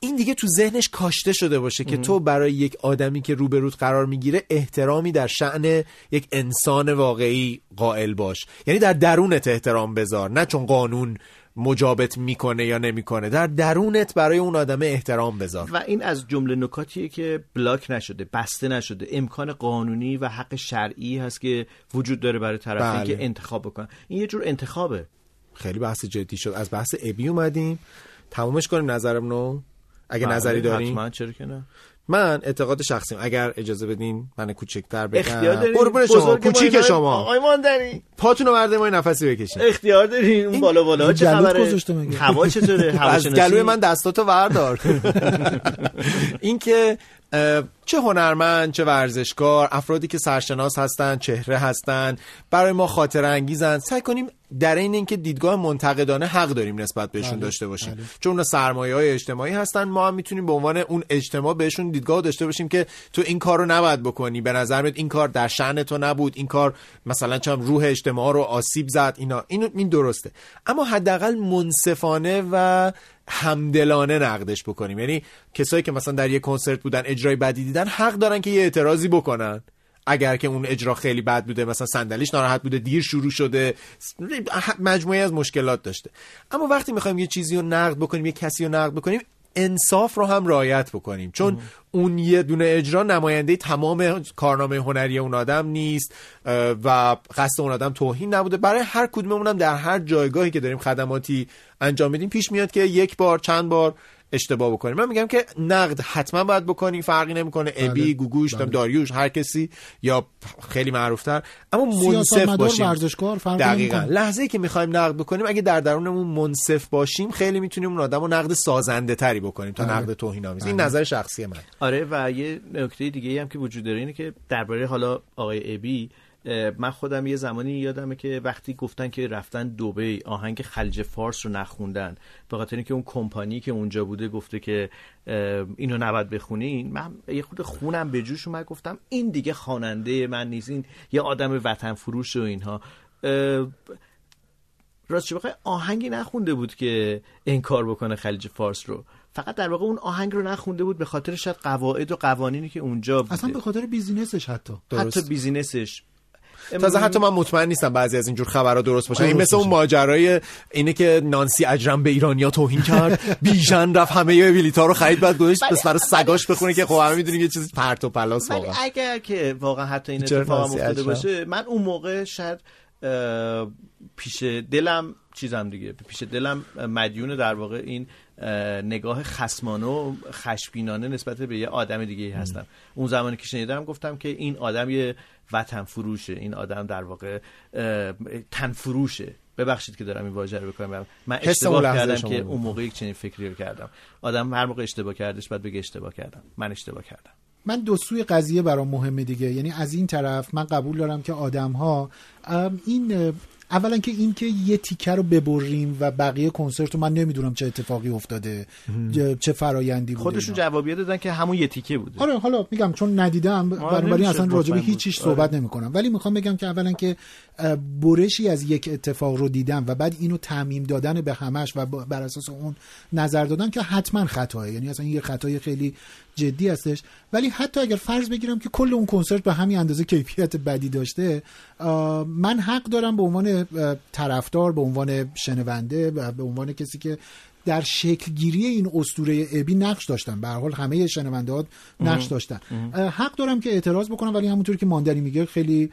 این دیگه تو ذهنش کاشته شده باشه که تو برای یک آدمی که روبروت قرار میگیره احترامی در شأن یک انسان واقعی قائل باش. یعنی در درونت احترام بذار، نه چون قانون مجابت میکنه یا نمیکنه، در درونت برای اون آدمه احترام بذار. و این از جمله نکاتیه که بلاک نشده، بسته نشده، امکان قانونی و حق شرعی هست که وجود داره برای طرفی که انتخاب بکنه. این یه جور انتخابه. خیلی بحث جدی شد، از بحث ابی اومدیم، تمومش کنیم نظرم رو. اگه نظری دارین حتما، چرا که نه. من اعتقاد شخصیم، اگر اجازه بدین من کوچکتر بگم، قربون شما، کوچیک شما، آقای ماندنی پاتونو برده ما نفسی بکشین، اختیار دارین. اون بالا بالا چه خبره؟ هوا چطوره؟ از گلوی من دستاتو بردار. این که چه هنرمند، چه ورزشکار، افرادی که سرشناس هستن، چهره هستن، برای ما خاطره انگیزن. سعی کنیم در این که دیدگاه منتقدانه حق داریم نسبت بهشون داشته باشیم، چون اونا سرمایه‌های اجتماعی هستن. ما هم میتونیم به عنوان اون اجتماع بهشون دیدگاه داشته باشیم که تو این کار رو نباید بکنی، به نظر میاد این کار در شأن تو نبود، این کار مثلا چم روح اجتماع رو آسیب زد، اینا این درسته. اما حداقل منصفانه و همدلانه نقدش بکنیم. یعنی کسایی که مثلا در یک کنسرت بودن اجرای بدی دیدن حق دارن که یه اعتراضی بکنن، اگر که اون اجرا خیلی بد بوده، مثلا صندلیش ناراحت بوده، دیر شروع شده، مجموعه از مشکلات داشته. اما وقتی میخوایم یه چیزی رو نقد بکنیم، یه کسی رو نقد بکنیم، انصاف رو هم رعایت بکنیم، چون اون یه دونه اجرا نماینده تمام کارنامه هنری اون آدم نیست و قصد اون آدم توهین نبوده. برای هر کدوممون هم در هر جایگاهی که داریم خدماتی انجام میدیم پیش میاد که یک بار چند بار اشتباه بکنیم. من میگم که نقد حتما باید بکنیم، فرقی نمیکنه ابی، گوگوش، داریوش، هر کسی یا خیلی معروفتر، اما منصف باشیم. دقیقاً لحظه‌ای که میخوایم نقد بکنیم اگه در درونمون منصف باشیم خیلی میتونیم اون آدمو نقد سازنده تری بکنیم تا نقد توهین‌آمیز. این نظر شخصی من. آره، و یه نکته دیگه هم که وجود داره اینه که درباره حالا آقای ابی، من خودم یه زمانی یادمه که وقتی گفتن که رفتن دبی آهنگ خلیج فارس رو نخوندن به خاطر اینکه اون کمپانی که اونجا بوده گفته که اینو نباید بخونین، من یه خود خونم به جوش اومد، گفتم این دیگه خواننده من نیست، این یه آدم وطن فروش و اینها. راستش بخوای آهنگی نخونده بود که انکار بکنه خلیج فارس رو، فقط در واقع اون آهنگ رو نخونده بود به خاطر شاید قواعد و قوانینی که اونجا بوده، اصلا به خاطر بیزینسش، حتی بیزینسش. تازه حتی من مطمئن نیستم بعضی از اینجور خبرها درست باشه. این مثل اون ماجرای اینه که نانسی عجرم به ایرانیا توهین کرد، بیژن رفت همه بلیط‌ها رو خرید، بعد گوش بسپره سگاش بخونه که خب همه می‌دونیم یه چیز پرت و پلاس. واقعا اگر که واقعا حتی این اتفاق افتاده باشه، من اون موقع شاید پیش دلم چیزم دیگه، پیش دلم مدیون در واقع این نگاه خصمانه و خشمگینانه نسبت به یه آدم دیگه هستم. اون زمانی که شنیدم گفتم که این آدم یه وطن فروشه، این آدم در واقع تن فروشه. ببخشید که دارم این واژه رو بکنم، من اشتباه کردم که اون موقع یک چنین فکری رو کردم. آدم هر موقع اشتباه کردش بعد بگه اشتباه کردم، من اشتباه کردم. من دو سوی قضیه برام مهمه دیگه. یعنی از این طرف من قبول دارم که آدم‌ها این اولا که اینکه یه تیکه رو ببریم و بقیه کنسرت رو من نمیدونم چه اتفاقی افتاده، چه فرایندی بوده، خودشون جوابیه دادن که همون یه تیکه بوده. آره، حالا میگم چون ندیدم بنابراین اصلا راجع به هیچیش صحبت نمی‌کنم، ولی میخوام بگم که اولا که برشی از یک اتفاق رو دیدم و بعد اینو تعمیم دادن به همش و بر اساس اون نظر دادن که حتما خطاست. یعنی اصلا یه خطای خیلی جدی هستش، ولی حتی اگر فرض بگیرم که کل اون کنسرت به همین اندازه کیفیت بدی داشته، من حق دارم به عنوان طرفدار، به عنوان شنونده و به عنوان کسی که در شکلگیری این اسطوره ابی نقش داشتن، به هر حال همه شنونده‌ها نقش داشتن، حق دارم که اعتراض بکنم، ولی همونطور که ماندنی میگه خیلی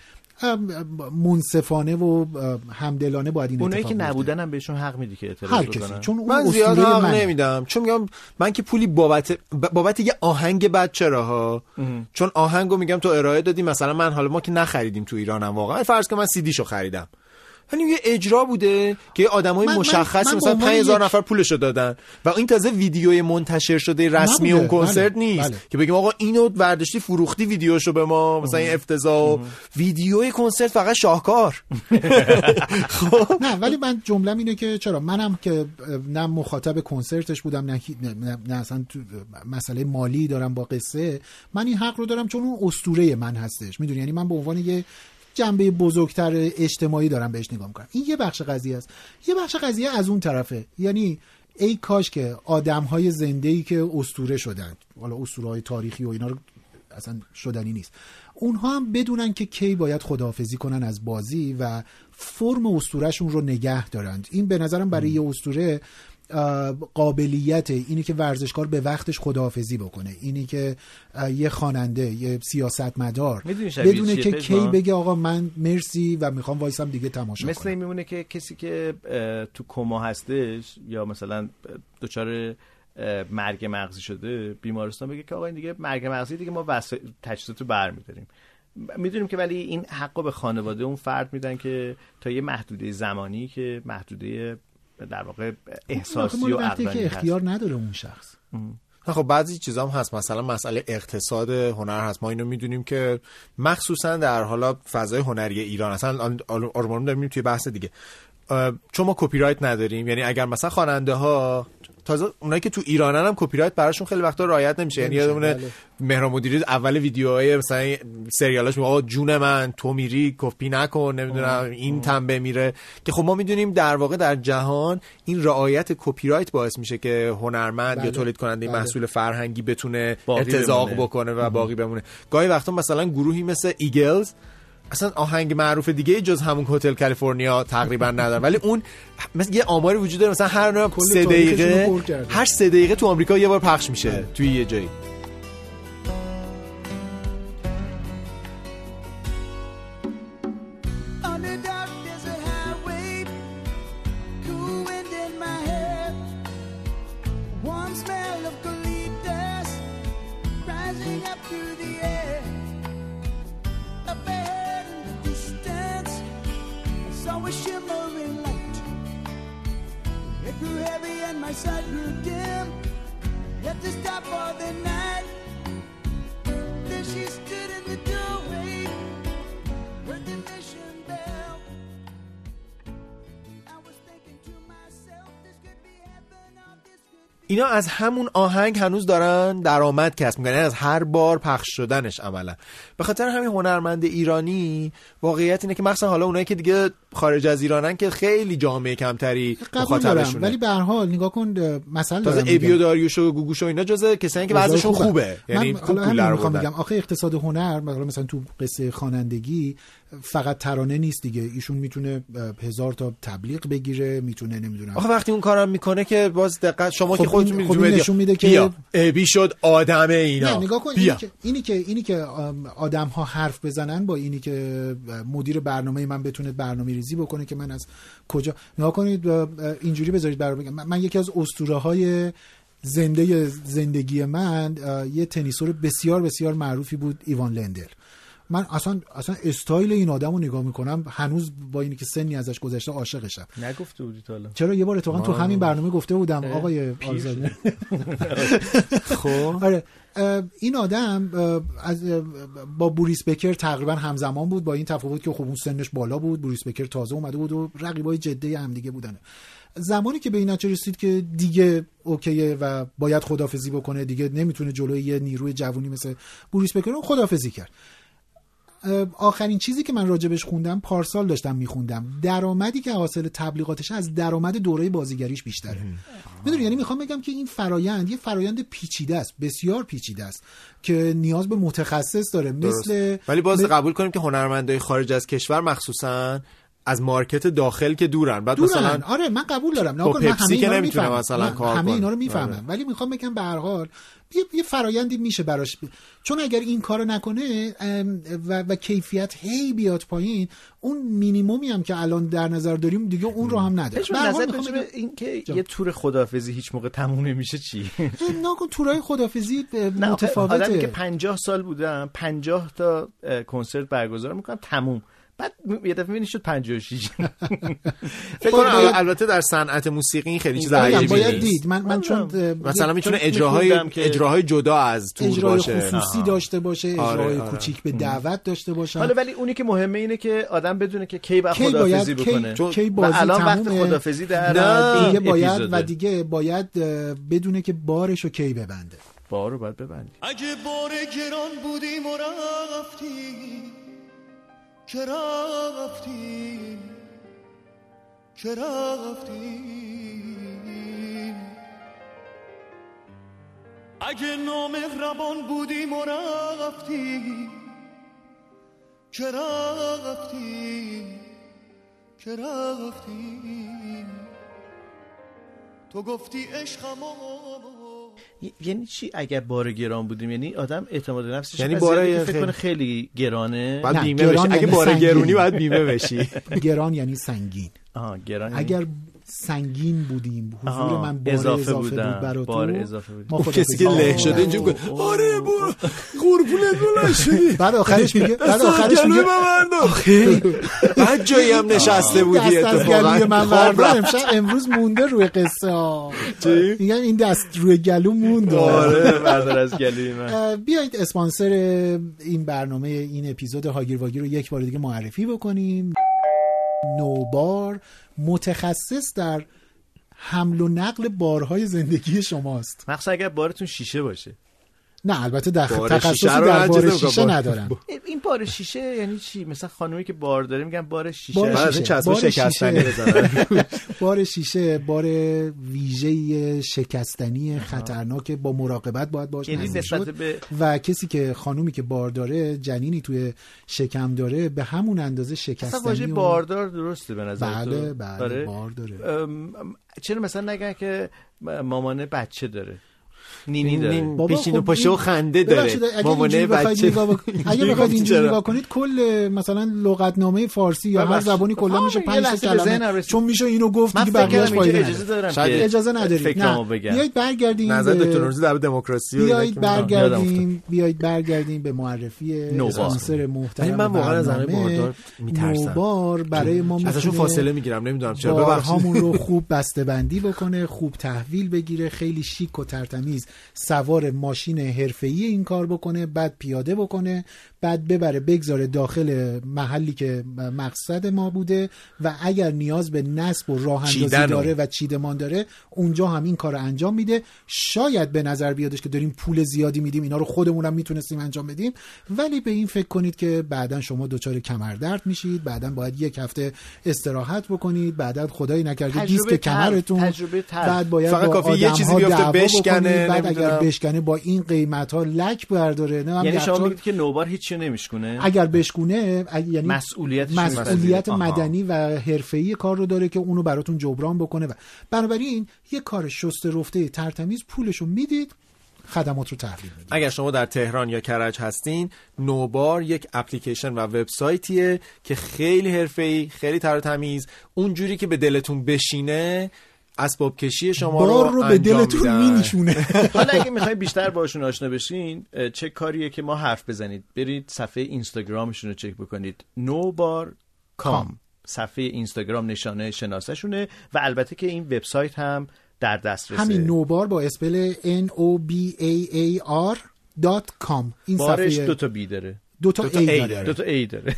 منصفانه و همدلانه باید این اتفاق بیفته. اونایی که نبودن هم بهشون حق میدی که اعتراض بکنن. چون من زیاد حق نمیدم، چون میگم من که پولی بابت یه آهنگ بد چراها، چون آهنگو میگم تو ارائه دادی، مثلا من حالا ما که نخریدیم تو ایرانم، واقعا فرض که من سیدیشو خریدم، یعنی یه اجرا بوده که آدمای مشخص مثلا 5000 نفر پولشو دادن و این تازه ویدیوی منتشر شده رسمی اون کنسرت نیست که بگیم آقا اینو ورداشتی فروختی ویدیوشو به ما، مثلا این افتضاح. ویدیوی کنسرت فقط شاهکار. خب نه، ولی من جمله‌م اینه که چرا منم که نه مخاطب کنسرتش بودم، نه اصلا مسئله مالی دارم با قصه، من این حق رو دارم چون اون اسطوره من هستش، میدونی، یعنی من به عنوان یه جنبه بزرگتر اجتماعی دارم بهش نگاه میکنم. این یه بخش قضیه است. یه بخش قضیه از اون طرفه، یعنی ای کاش که آدم‌های زنده‌ای که اسطوره شدن، حالا اسطوره‌های تاریخی و اینا رو اصلا شدنی نیست، اونها هم بدونن که کی باید خداحافظی کنن از بازی و فرم اسطوره‌شون رو نگه دارن. این به نظرم برای یه اسطوره قابلیت اینی که ورزشکار به وقتش خداحافظی بکنه، اینی که یه خواننده، یه سیاستمدار بدونه که کی بگه آقا من مرسی و میخوام وایسم دیگه تماشا کنم. مثل این میمونه که کسی که تو کما هستش یا مثلا دچار مرگ مغزی شده بیمارستان بگه که آقا این دیگه مرگ مغزی، دیگه ما تجهیزاتو برمی‌داریم، میدونیم که، ولی این حق رو به خانواده اون فرد میدن که تا یه محدوده زمانی که محدوده در واقع احساسی و عقلانی هست، وقتی که اختیار نداره اون شخص. خب بعضی چیزام هست، مثلا مسئله اقتصاد هنر هست، ما اینو میدونیم که مخصوصا در حالا فضای هنری ایران اصلا آرمان داریم توی بحث دیگه، چون ما کپی رایت نداریم، یعنی اگر مثلا خواننده ها، تازه اونایی که تو ایرانن هم کپی رایت براشون خیلی وقتا رعایت نمیشه، یعنی یادمونه مهران مدیری اول ویدیوهای مثلا سریالاش میگه آقا جون من تو میری کپی نکن، نمیدونم این تنبه میره، که خب ما میدونیم در واقع در جهان این رعایت کپی رایت باعث میشه که هنرمند یا تولید کننده محصول فرهنگی بتونه ارتزاق بکنه و باقی بمونه. گاهی وقتا مثلا گروهی مثل ایگلز اصلا آهنگ معروف دیگه جز همون هتل کالیفرنیا تقریبا ندارن، ولی اون مثلا یه آماری وجود داره، مثلا هر نوع 3 دقیقه هر 3 دقیقه تو آمریکا یه بار پخش میشه توی یه جایی. اینا از همون آهنگ هنوز دارن درآمد کسب میکنن از هر بار پخش شدنش عملا. به خاطر همین هنرمند ایرانی واقعیت اینه که مخصوصا حالا اونایی که دیگه خارج از ایرانن که خیلی جامعه کمتری مخاطبشونه، ولی به هر حال نگاه کن مثلا تازه ابیو داریوش و گوگوش و اینا جزء کسایی که وضعشون خوبه، یعنی پول در آوردن. میگم آخه اقتصاد هنر مثلا تو قصه خوانندگی فقط ترانه نیست دیگه، ایشون میتونه 1000 تا تبلیغ بگیره، میتونه نمیدونم آخه وقتی اون کارام میکنه که باز دقت شما که خودتون میدونید نشون میده که ابی شد آدم اینا. نگاه کن اینی که آدم ها حرف بزنن با اینی که مدیر برنامه من بتونه برنامه‌ریزی بکنه که من از کجا، نگاه کنید اینجوری بذارید برام بگم، من یکی از اسطوره‌های زندگی من یه تنیسور بسیار بسیار معروفی بود، ایوان لندل. من اصلا استایل این آدمو نگاه میکنم هنوز با اینی که سنی ازش گذشته عاشقشم. نگفته بودی تا حالا؟ چرا، یه بار اتفاقا تو همین برنامه گفته بودم آقای آرزو. خب آره، این آدم با بوریس بکر تقریبا همزمان بود، با این تفاوت که خب اون سنش بالا بود، بوریس بکر تازه اومده بود و رقیبای جدی هم دیگه بودن. زمانی که به این نتیجه رسید که دیگه اوکیه و باید خدافظی بکنه، دیگه نمیتونه جلوی یه نیروی جوونی مثل بوریس بکر خدافظی کرد. آخرین چیزی که من راجبش خوندم، پارسال داشتم میخوندم، درآمدی که حاصل تبلیغاتش از درآمد دوره بازیگریش بیشتره. میدونی، یعنی میخوام بگم که این فرایند یه فرایند پیچیده است، بسیار پیچیده است که نیاز به متخصص داره. مثل ولی باز قبول کنیم که هنرمندای خارج از کشور مخصوصاً از مارکت داخل که دورن. مثلا آره من قبول دارم، نه من همه اینا رو میفهمم، همه اینا رو میفهمم، ولی میخوام بگم به هر حال یه فرایندی میشه براش، چون اگر این کارو نکنه و کیفیت هی بیاد پایین، اون مینیمومی هم که الان در نظر داریم دیگه اون رو هم نداره. به هر حال اینکه یه تور خدافظی هیچ موقع تموم نمیشه چی؟ ناگهان تورای خدافظی متفاوته. آدمی که 50 سال بودم 50 تا کنسرت برگزار میکنم تموم، بعد یه دفعه می‌بینی شد 56. فکر کنم البته در صنعت موسیقی این خیلی چیز عجیبی باید دید. من چون مثلا میتونه اجراهای جدا از تور باشه، اجرای خصوصی داشته باشه، اجرای کوچیک به دعوت داشته باشه. حالا ولی اونی که مهمه اینه که آدم بدونه که کی باید خدافظی بکنه، و الان وقت خدافظی در دیگه باید، و دیگه باید بدونه که بارشو کی ببنده، بارو باید ببندی. اگه بار گران بودیم و رفتیم، چرا رفتیم اگه نامهربان بودیم و رفتیم، چرا رفتیم تو گفتی عشقم یعنی چی اگه بار گران بودیم؟ یعنی آدم اعتماد نفسش، یعنی بار فکر کنه خیلی گرانه، بعد بیمه بشی. اگه بار گرونی باید بیمه بشی. گران یعنی سنگین. آها، گران. اگر سنگین بودیم، حضور من بار اضافه بود براتون. ما کسی که له شده اینجا میگه آره برو قربونت بلند شدی، بعد آخرش میگه بعد جایی هم نشسته بودی اتفاقا من بردم امشب امروز مونده روی قصه ها، میگم این دست روی گلو موند. آره بردار از گلوی من. بیایید اسپانسر این برنامه، این اپیزود هاگیر واگیر رو یک بار دیگه معرفی بکنیم. نوبار متخصص در حمل و نقل بارهای زندگی شماست، مخصوصا اگر بارتون شیشه باشه. نه البته تخصصی در بار شیشه ندارم. این بار شیشه یعنی چی؟ مثلا خانومی که بار داره میگن بار شیشه، بار شیشه بار ویژه شکستنی خطرناک با مراقبت باید باشه. یعنی و کسی که خانومی که بار داره جنینی توی شکم داره به همون اندازه شکستنی واژه باردار درسته به نظر تو؟ بله بار داره. چرا مثلا نگن که مامانه بچه داره، نینی داره، پیشینو پاشه و خنده داره، مامانه بچه. اگه بخواید اینجوری نگاه کنید کل مثلا لغتنامه فارسی یا هر زبانی کلا میشه 5 کلمه، چون میشه اینو گفت دیگه بقیه‌اش فایده نداره. شاید اجازه ندارید. نه بیایید برگردیم نظر دکتر نوروزی در دموکراسی. بیایید برگردیم به معرفی اسپانسر محترم. من واقعا از زنای باردار میترسم. نوبار برای ما ازشون فاصله میگیرم، نمیدونم چرا. ببخشید رو خوب بسته‌بندی بکنه، خوب تحویل بگیره، خیلی شیک و ترتمیز سوار ماشین حرفه‌ای این کار بکنه، بعد پیاده بکنه، بعد ببره بگذاره داخل محلی که مقصد ما بوده و اگر نیاز به نصب و راه اندازی داره و چیدمان داره اونجا هم این کار انجام میده. شاید به نظر بیادش که داریم پول زیادی میدیم، اینا رو خودمون هم میتونستیم انجام بدیم، ولی به این فکر کنید که بعدن شما دچار کمردرد میشید، بعدن باید یک هفته استراحت بکنید، بعدن خدای نکرده دیسک کمرتون، بعد باید فقط با کافی یه چیزی بیفته بشکنه، بعد اگر بشکنه با این قیمت ها لک برداره. یعنی شما میگید که نوبار هیچ نمیشکنه. اگر بشکونه یعنی مسئولیت مدنی و حرفه‌ای کار رو داره که اونو براتون جبران بکنه. و بنابراین یه کار شسته رفته ترتمیز، پولشو میدید، خدمات رو تحویل میدید. اگر شما در تهران یا کرج هستین، نوبار یک اپلیکیشن و وبسایتیه که خیلی حرفه‌ای، خیلی ترتمیز، اونجوری که به دلتون بشینه اسباب کشی شما رو به دلتون مینشونه. حالا اگه میخواین بیشتر باشون آشنا بشین، چه کاریه که ما حرف بزنید، برید صفحه اینستاگرامشون رو چک بکنید، nobar.com صفحه اینستاگرام نشانه شناسه‌شونه و البته که این وبسایت هم در دسترسه. همین نوبار با اسپل nobar.com. این بارش صفحه دوتا بی داره، دو تا ای داره.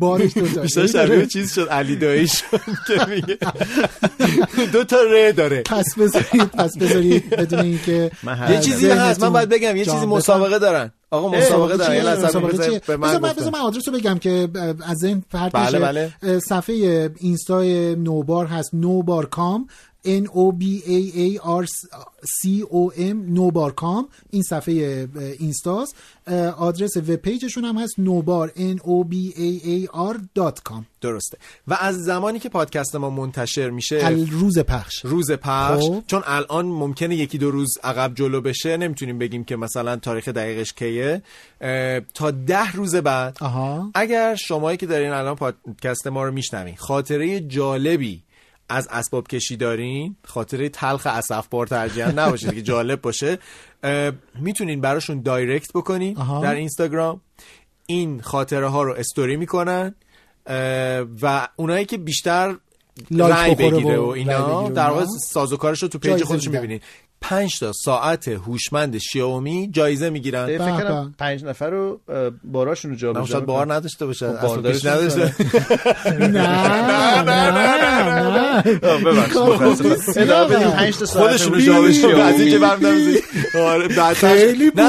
بارش دو تا. بیشتر شبیه چیز شد علی دایی شد که میگه دو تا ر داره. پس بذارید بدون اینکه یه چیزی هست من باید بگم، یه چیزی مسابقه دارن. آقا مسابقه دارن. یه لحظه بذار من آدرس رو بگم که از ذهن پرت نشه. بله. صفحه اینستای نوبار هست، nobar.com nobarcom nobar.com. این صفحه اینستاست. آدرس وب پیجشون هم هست nobar nobar.com. درسته. و از زمانی که پادکست ما منتشر میشه، روز پخش چون الان ممکنه یکی دو روز عقب جلو بشه، نمیتونیم بگیم که مثلا تاریخ دقیقش کیه، تا 10 روز بعد. اگر شمایی که دارین الان پادکست ما رو میشنوین خاطره جالبی از اسباب کشی دارین، خاطره تلخ اسف بار ترجیح نباشه که جالب باشه، میتونین براشون دایرکت بکنین در اینستاگرام، این خاطره ها رو استوری میکنن و اونایی که بیشتر لایک بگیره و اینا در واقع سازوکارش رو تو پیج خودشون میبینین. 5 تا ساعت هوشمند شیائومی جایزه میگیرن. فکر کنم 5 نفر رو باراشون رو جابجا می‌کنن. بار نداشته باشه. باردارش نداشته. نه. ببخشید. بدید 5 تا ساعت خودشون رو جابجا کنن. از اینکه برمی‌دارید. آره خیلی نه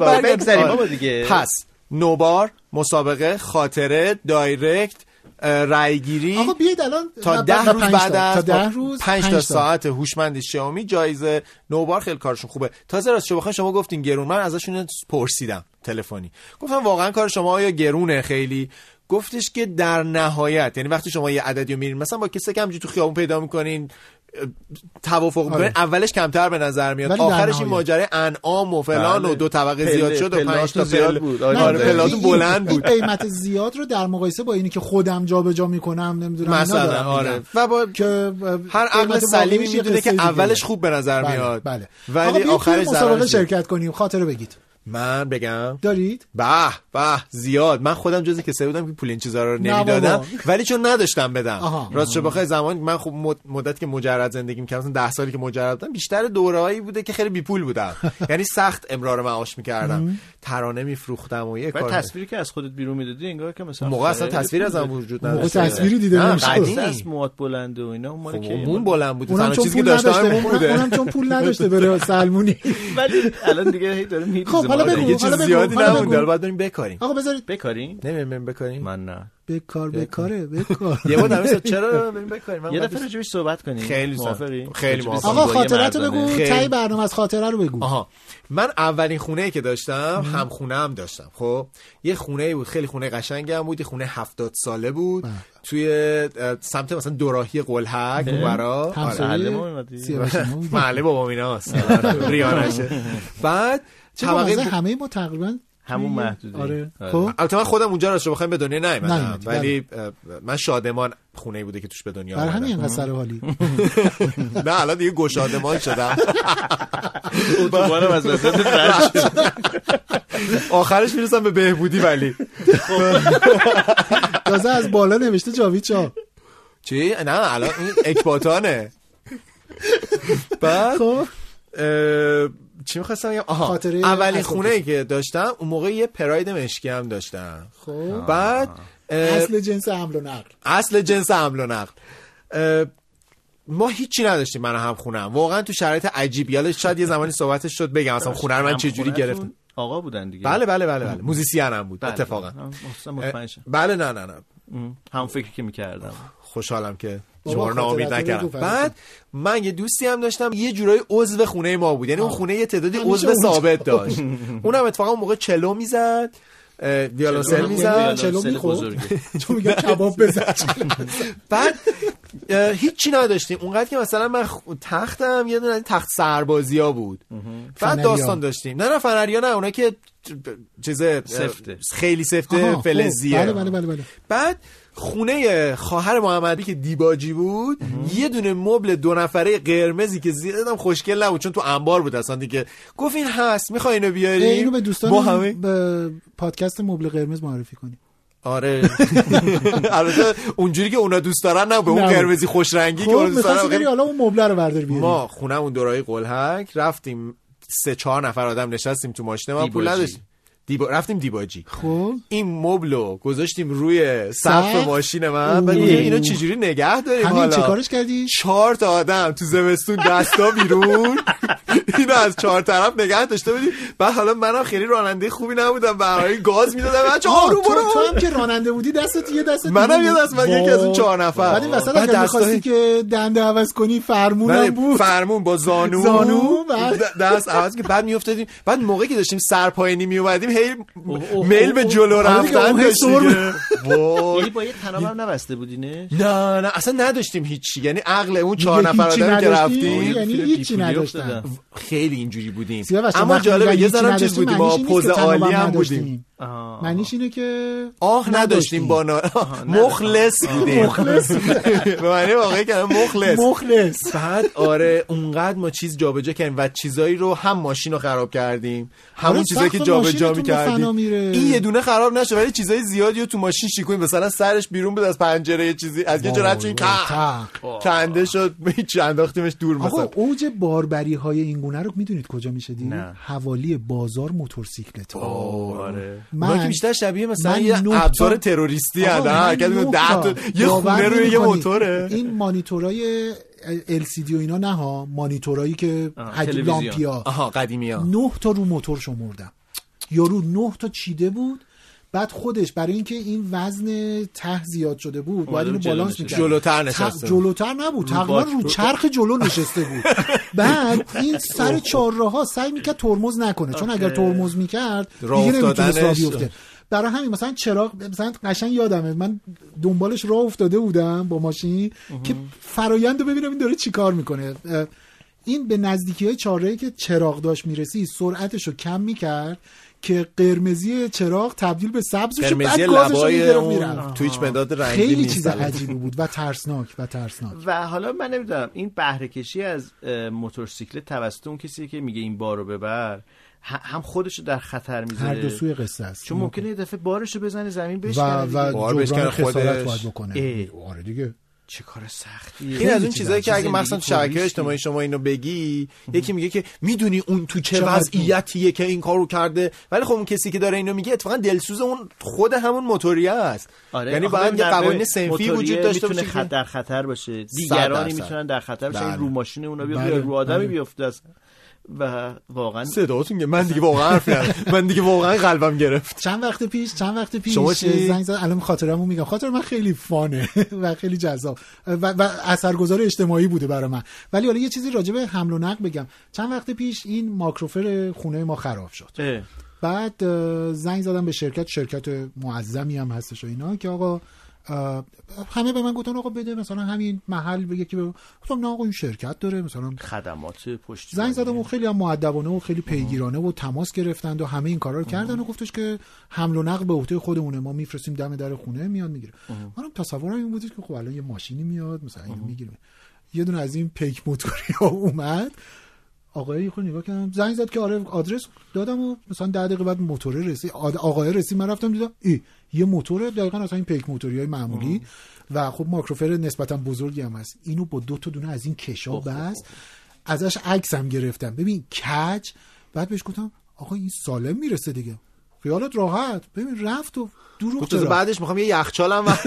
برگردیم بابا دیگه. پس نوبار، مسابقه، خاطره، دایرکت، رایگیری. آقا بیاید الان تا 10 روز بعد از 5 تا ساعت هوشمند شیائومی جایزه. نوبار خیلی کارشون خوبه. تازه راست شو بخواین شما گفتین گرون، من ازشون پرسیدم تلفنی، گفتم واقعا کار شما آیا گرونه خیلی؟ گفتش که در نهایت، یعنی وقتی شما یه عددی رو میرین مثلا با کسی که همینجوری تو خیابون پیدا میکنین توافق بین اولش کمتر به نظر میاد، آخرش این ماجرای انعام و فلان و دو طبقه زیاد شد و 5 تا زیاد بود. آره پلاتون بلند بود. قیمت زیاد رو در مقایسه با اینی که خودم جابجا میکنم نمیدونم مثلا آره و با که هر عقل سلیمی میدونه که اولش خوب به نظر میاد ولی آخرش مسابقه شرکت کنیم خاطر بگید. من بگم دارید؟ به به زیاد. من خودم جزی کسایی بودم که پول این چیزا رو نمیدادم ولی چون نداشتم بدم. راستش بخوای زمان من خب مدت که مجرد زندگی می‌کردم، مثلا 10 سالی که مجرد بودم، بیشتر دوره‌ای بوده که خیلی بیپول بودم. یعنی سخت امرار معاش می‌کردم، ترانه می‌فروختم و یه کار. تصویری که از خودت بیرون میدادی انگار که مثلا موقع اصلا تصویر ازم وجود نداشت. موقع تصویری دیده نمی‌شد. قدیس موات بلند و اینا مال که اون بلند بود. تنها چیزی که داشتم بوده. اونم چون پول نداشته برای سلمونی. ولی الان دیگه داره می‌ریزه. یه چیز زیادی نمونده، الان باید بریم بکاریم. آقا بذارید بکاریم. نمی‌میم بکاریم. من نه. بکار. یه بار نمیشه چرا بریم بکاریم. یه دفعه راجعش صحبت کنیم. خیلی موافقی. خیلی موافقم. آقا خاطراتو بگو، تای برنامه از خاطره رو بگو. آها. من اولین خونه‌ای که داشتم، همخونه‌ام داشتم. خب، یه خونه‌ای بود، خیلی خونه قشنگی هم بود، خونه 70 ساله بود. توی سمت مثلا دوراهی قلهک اونورا، حله ما میمدی. محله بابام ایناست. ریانشه. بعد طبقه همه ما تقریبا همون محدوده. آره خب البته من خودم اونجا راستش بخوام به دنیا نیومدم ولی من شادمان خونه‌ای بوده که توش به دنیا اومدم. برای همین قصر حالی. نه الان دیگه گشادمان شدم. اتوبانم از وسط رد شد. آخرش میرسم به بهبودی ولی. تازه از بالا نوشته جاوید شاه. چی؟ نه الان این اکباتانه. بعد خب چی می‌خواستم بگم؟ آها اولین خونه‌ای که داشتم اون موقع یه پراید مشکی هم داشتم. خب بعد اصل جنس حمل و نقل ما هیچی نداشتیم. من هم خونم واقعا تو شرایط عجیب، یادش شاید یه زمانی صحبتش شد بگم اصلا خونه رو من چه جوری گرفتم. آقا بودن دیگه. بله موزیسین هم بود. اتفاقا بله نه هم فکری که می‌کردم. خوشحالم که شما رو ناامید نکردم. بعد من یه دوستی هم داشتم یه جورای عضو خونه ما بود، یعنی اون خونه یه تعدادی عضو ثابت داشت. اونم اتفاقا اون موقع چلو میزد، ویولنسل میزد، چلو میخورد، چون میگه کباب بزن. بعد هیچی نداشتیم اونقدر که مثلا من تختم یه دونه تخت سربازیا بود. بعد داستان داشتیم نه فنریا نه اونایی که چیزه خیلی سفته فلزیه. بعد خونه خواهر محمدی که دیباجی بود یه دونه مبل دو نفره قرمزی که زیادم خوشگل نبود چون تو انبار بود اصلا دیگه. گفت این هست میخوای اینو بیاری؟ اینو به دوستان به پادکست مبل قرمز معرفی کنیم. آره البته اونجوری که اونا دوست دارن نه، به اون قرمزی خوش رنگی که اونا دوست دارن. می‌خوای حالا اون مبل رو بردار بیاری. ما خونمون دورای قلهک رفتیم 3-4 نفر آدم نشستیم تو ماشین، ما پول نداشتیم رفتیم دیباجی. خب این مبلو گذاشتیم روی سقف ماشین من. بعد اینو چجوری نگه داریم حالا؟ همین چیکارش کردی؟ 4 تا آدم تو زمستون دستا بیرون اینو از 4 طرف نگه داشته بودیم. بعد حالا منم خیلی راننده خوبی نبودم، برای گاز میدادم بچا آروم برو. تو هم که راننده بودی دستت یه دست منم یه دست، من یکی از اون 4 نفر. بعد این وسط اگه می‌خواستی که دنده عوض کنی فرمونم بود، فرمون با زانو دست عوض که بعد میافتادیم. بعد موقعی که داشتیم سرپاینی میومدیم هی میل به جلو رفتن داشتیم. یعنی با یه تنابم نبسته بودی نه؟ نه اصلا نداشتیم هیچی، یعنی عقل اون 4 نفر آدمی که رفتیم یعنی هیچی نداشتن. خیلی اینجوری بودیم. اما جالبه یه ذره چیز بودیم با پوز عالی هم بودیم. معنیش اینه که آه نداشتیم با مخلص بودیم. به معنی واقعی که مخلص. بعد آره اونقدر ما چیز جابجا کردیم و چیزایی رو هم ماشین رو خراب کردیم، همون چیزایی که جابجا می‌کردیم این یه دونه خراب نشه، ولی چیزای زیادی رو تو ماشین شیکویم. مثلا سرش بیرون بود از پنجره یه چیزی از یه جرات چین کنده شد انداختیمش دور. مثلا اوج باربری‌های این گونه رو می‌دونید کجا می‌شدی؟ حوالی بازار موتورسیکلت. آره ما که بیشتر شبیه مثلا یه ابزار تروریستی هست که 10 تا یه خونه روی یه موتوره. این مانیتورای LCD و اینا نه ها، مانیتورایی که لامپیا قدیمی‌ها 9 تا رو موتور شمردم. یارو 9 تا چیده بود. بعد خودش برای اینکه این وزن ته زیاد شده بود باید اینو بالانس می‌کرد. جلوتر نشسته، جلوتر نبود، تقریبا رو چرخ جلو نشسته بود. بعد این سر چهارراه‌ها سعی می‌کرد ترمز نکنه، چون اگر ترمز می‌کرد دیگه نمی‌تونست راه بیفته. برای همین مثلا چراغ مثلا قشنگ یادمه من دنبالش راه افتاده بودم با ماشین که فرآیندو ببینم این داره چیکار میکنه. این به نزدیکی‌های چاره‌ای که چراغ داشت میرسی سرعتشو کم میکرد که قرمزی چراغ تبدیل به سبز بشه، بعد گازشو می‌گرفت تو هیچ مداد رنگی نیست. خیلی چیز عجیبی بود و ترسناک. و حالا من نمی‌دونم این بهره کشی از موتورسیکلت توسط اون کسی که میگه این بارو ببر هم خودشو در خطر میذاره. هر دو سوی قصه است. چون ممکنه یه دفعه بارشو بزنه زمین بشکنه و جبران خسارت باید بکنه. آره دیگه. چه کار سختیه. این از اون چیزایی که اگه مثلا شبکه اجتماعی شما اینو بگی یکی میگه که میدونی اون تو چه وضعیتیه که این کارو کرده، ولی خب اون کسی که داره اینو میگه اتفاقا دلسوز اون خود همون موتوریه است. یعنی باید یه قوانین صنفی وجود داشته باشه که در خطر باشه، دیگرانی میتونن در خطر باشن، رو ماشین اونا بیاد رو آدمی بیفته است. و واقعا صداتون من دیگه واقعا حرف ندارم، من دیگه واقعا قلبم گرفت. چند وقت پیش زنگ زد، الان خاطرمو میگم. خاطر من خیلی فانه و خیلی جذاب و اثرگذار اجتماعی بوده برای من. ولی حالا یه چیزی راجع به حمل و نقل بگم. چند وقت پیش این ماکروفر خونه ما خراب شد. بعد زنگ زدم به شرکت معظمی هم هستش و اینا که آقا همه به من گفتن آقا بده مثلا همین محل بگه که گفتم نه آقا این شرکت داره مثلا خدمات پشتی. زنگ زدم و خیلی هم مؤدبانه و خیلی پیگیرانه و تماس گرفتند و همه این کارا رو کردن و گفتش که حمل و نقل به عهده خودمونه، ما میفرستیم دم در خونه میاد میگیره. منم تصورم این بودش که خب الان یه ماشینی میاد مثلا اینو میگیره. یه دونه از این پیک موتوری‌ها اومد، آقای خود نگاه کردم، زنگ زد که آره آدرس دادم و مثلا 10 دقیقه بعد موتور رسید. آقای رسید، من رفتم دیدم یه موتور دقیقاً مثلا این پیک موتوریای معمولی و خب ماکروفر نسبتاً بزرگی هم هست. اینو با 2 تا دونه از این کشا بس ازش عکس هم گرفتم. ببین کج، بعد بهش گفتم آقا این سالم میرسه دیگه، خیالت راحت. ببین رفت و دروغ چرا، بعدش میخوام یه یخچالم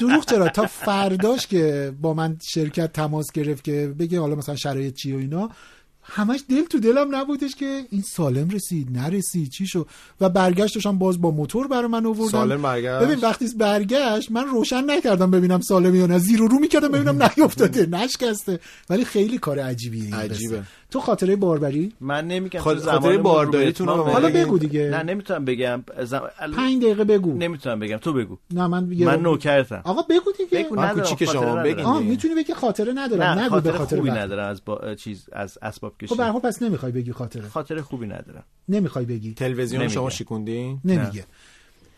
دروغ چرا، تا فرداش که با من شرکت تماس گرفت که بگه حالا مثلا شرایط چی و اینا، همش دل تو دلم نبودش که این سالم رسید نرسید چی شو. و برگشتش هم باز با موتور برای من آوردن. سالم برگشت. ببین وقتی برگشت من روشن نکردم ببینم سالم یا نه، زیر و رو میکردم ببینم نیافتاده نشکسته. ولی خیلی کار عجیبیه. عجیبه. تو خاطره باربری؟ من نمیگم خاطره بارداریتون رو حالا بگو دیگه. نه نمیتونم بگم. 5 دقیقه بگو. نمیتونم بگم، تو بگو. نه من نوکرتم. آقا بگو دیگه. من کوچیک شما بگین. میتونی بگی خاطره ندارم. نگو به خاطر خوبی ندارم از چیز از اسباب. خب برای پس نمیخوای بگی خاطره خوبی ندارم، نمیخوای بگی تلویزیون شما شکوندی؟ نمیگه.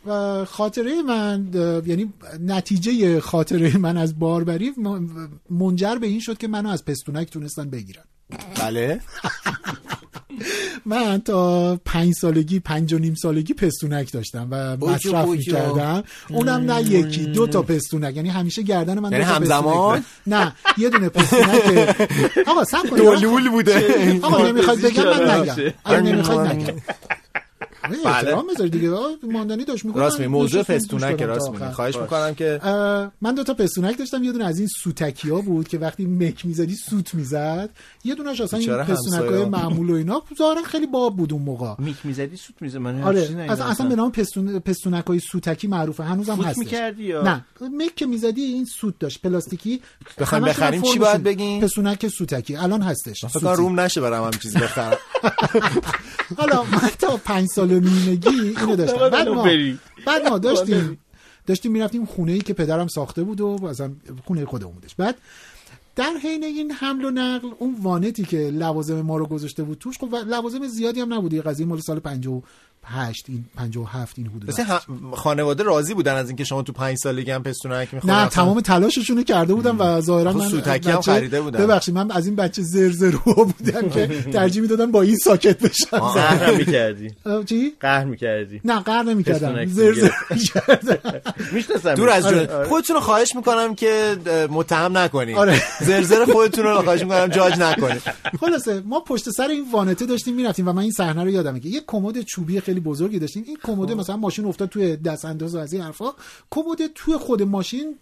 و خاطره من یعنی نتیجه خاطره من از باربری منجر به این شد که منو از پستونک تونستن بگیرن. بله. من تا 5 سالگی 5.5 سالگی پستونک داشتم و مصرف می‌کردم. اونم نه یکی 2 تا پستونک، یعنی همیشه گردن من همزمان نه یه دونه پستونک. آقا سم کن دولول بوده. آقا نمیخواد بگم من نگم. آقا نمیخواد نگم. احترام بذار دیگه، ماندنی داشت میگم. راست می موضوع پستونک راست می. خواهش میکنم که من 2 تا پستونک داشتم. یه دونه از این سوتکیا بود که وقتی مک میزدی سوت میزد، یه دونهش اصلا این پستونکای معمول و اینا ظاهرا خیلی باب بود اون موقع. مک میزدی سوت میزد. من اصلا به نام پستونکای سوتکی معروفه، هنوزم هست. نه مک میزدی این سوت داشت پلاستیکی. بخوام بخریم چی باید بگین؟ پستونک سوتکی الان هستش. اصلا روم نشه برام هم چیز بخرم. حالا من تا 5 سال مینگی اینو داشتم. بعد ما داشتیم میرفتیم خونه‌ای که پدرم ساخته بود و مثلا خونه خودمون بودش. بعد در حین این حمل و نقل اون وانتی که لوازم ما رو گذاشته بود توش، خب لوازم زیادی هم نبود. این قضیه مال سال 58 این 57 این حدود. مثلا خانواده راضی بودن از اینکه شما تو 5 سالگی هم پستونک می‌خوردین؟ نه، تمام تلاششون رو کرده بودن و ظاهرا من سوتکی هم خریده بودن. ببخشید من از این بچه زرزرو بودم که ترجیح می‌دادن با این ساکت بشن. قهر می‌کردی چی؟ قهر می‌کردی؟ نه قهر نمی‌کردم، زرزرو می‌کردم. می‌شناسم دور از جون. خودتون رو خواهش می‌کنم که متهم نکنید. زرزر خودتون رو خواهش می‌کنم جاج نکنید. خلاصه ما پشت سر این وانته داشتیم می‌رفتیم و من این صحنه رو یادمه که یه کمد چوبی خیلی بزرگی داشتیم. این کمد مثلا ماشین افتاد توی دست انداز و از این حرفا، کمد توی خود ماشین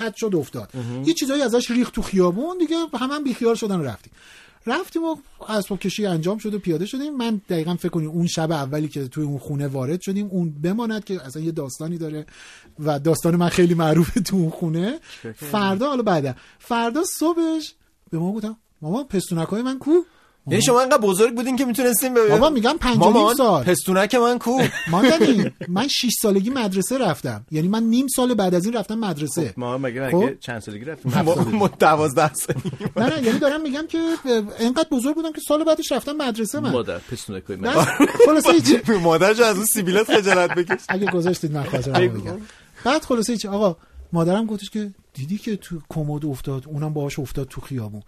کج شد افتاد. یه چیزایی ازش ریخت تو خیابون دیگه، همون بیخیال شدن و رفتیم و اسباب کشی انجام شد و پیاده شدیم. من دقیقاً فکر کنم اون شب اولی که توی اون خونه وارد شدیم، اون بماند که اصلا یه داستانی داره و داستان من خیلی معروفه تو اون خونه. فردا صبحش به ما گفتم مامان پستونکای من کو؟ یعنی شما انقدر بزرگ بودین که میتونستین بابا میگم 5.5 سال پستونک من کو ماندنی. من 6 سالگی مدرسه رفتم، یعنی من نیم سال بعد از این رفتم مدرسه. ما مگه چند سالگی رفتم؟ ما 12 سالگی. نه یعنی دارم میگم که انقدر بزرگ بودم که سال بعدش رفتم مدرسه. من مادر پستونکوی من خلاصه چی؟ مادرش از اون سیبیلات خجالت بکش اگه گذاشتید من خاطرم میگم. بعد خلاصه چی آقا، مادرم گفتش که دیدی که تو کمد افتاد، اونم باهاش افتاد تو خیابون.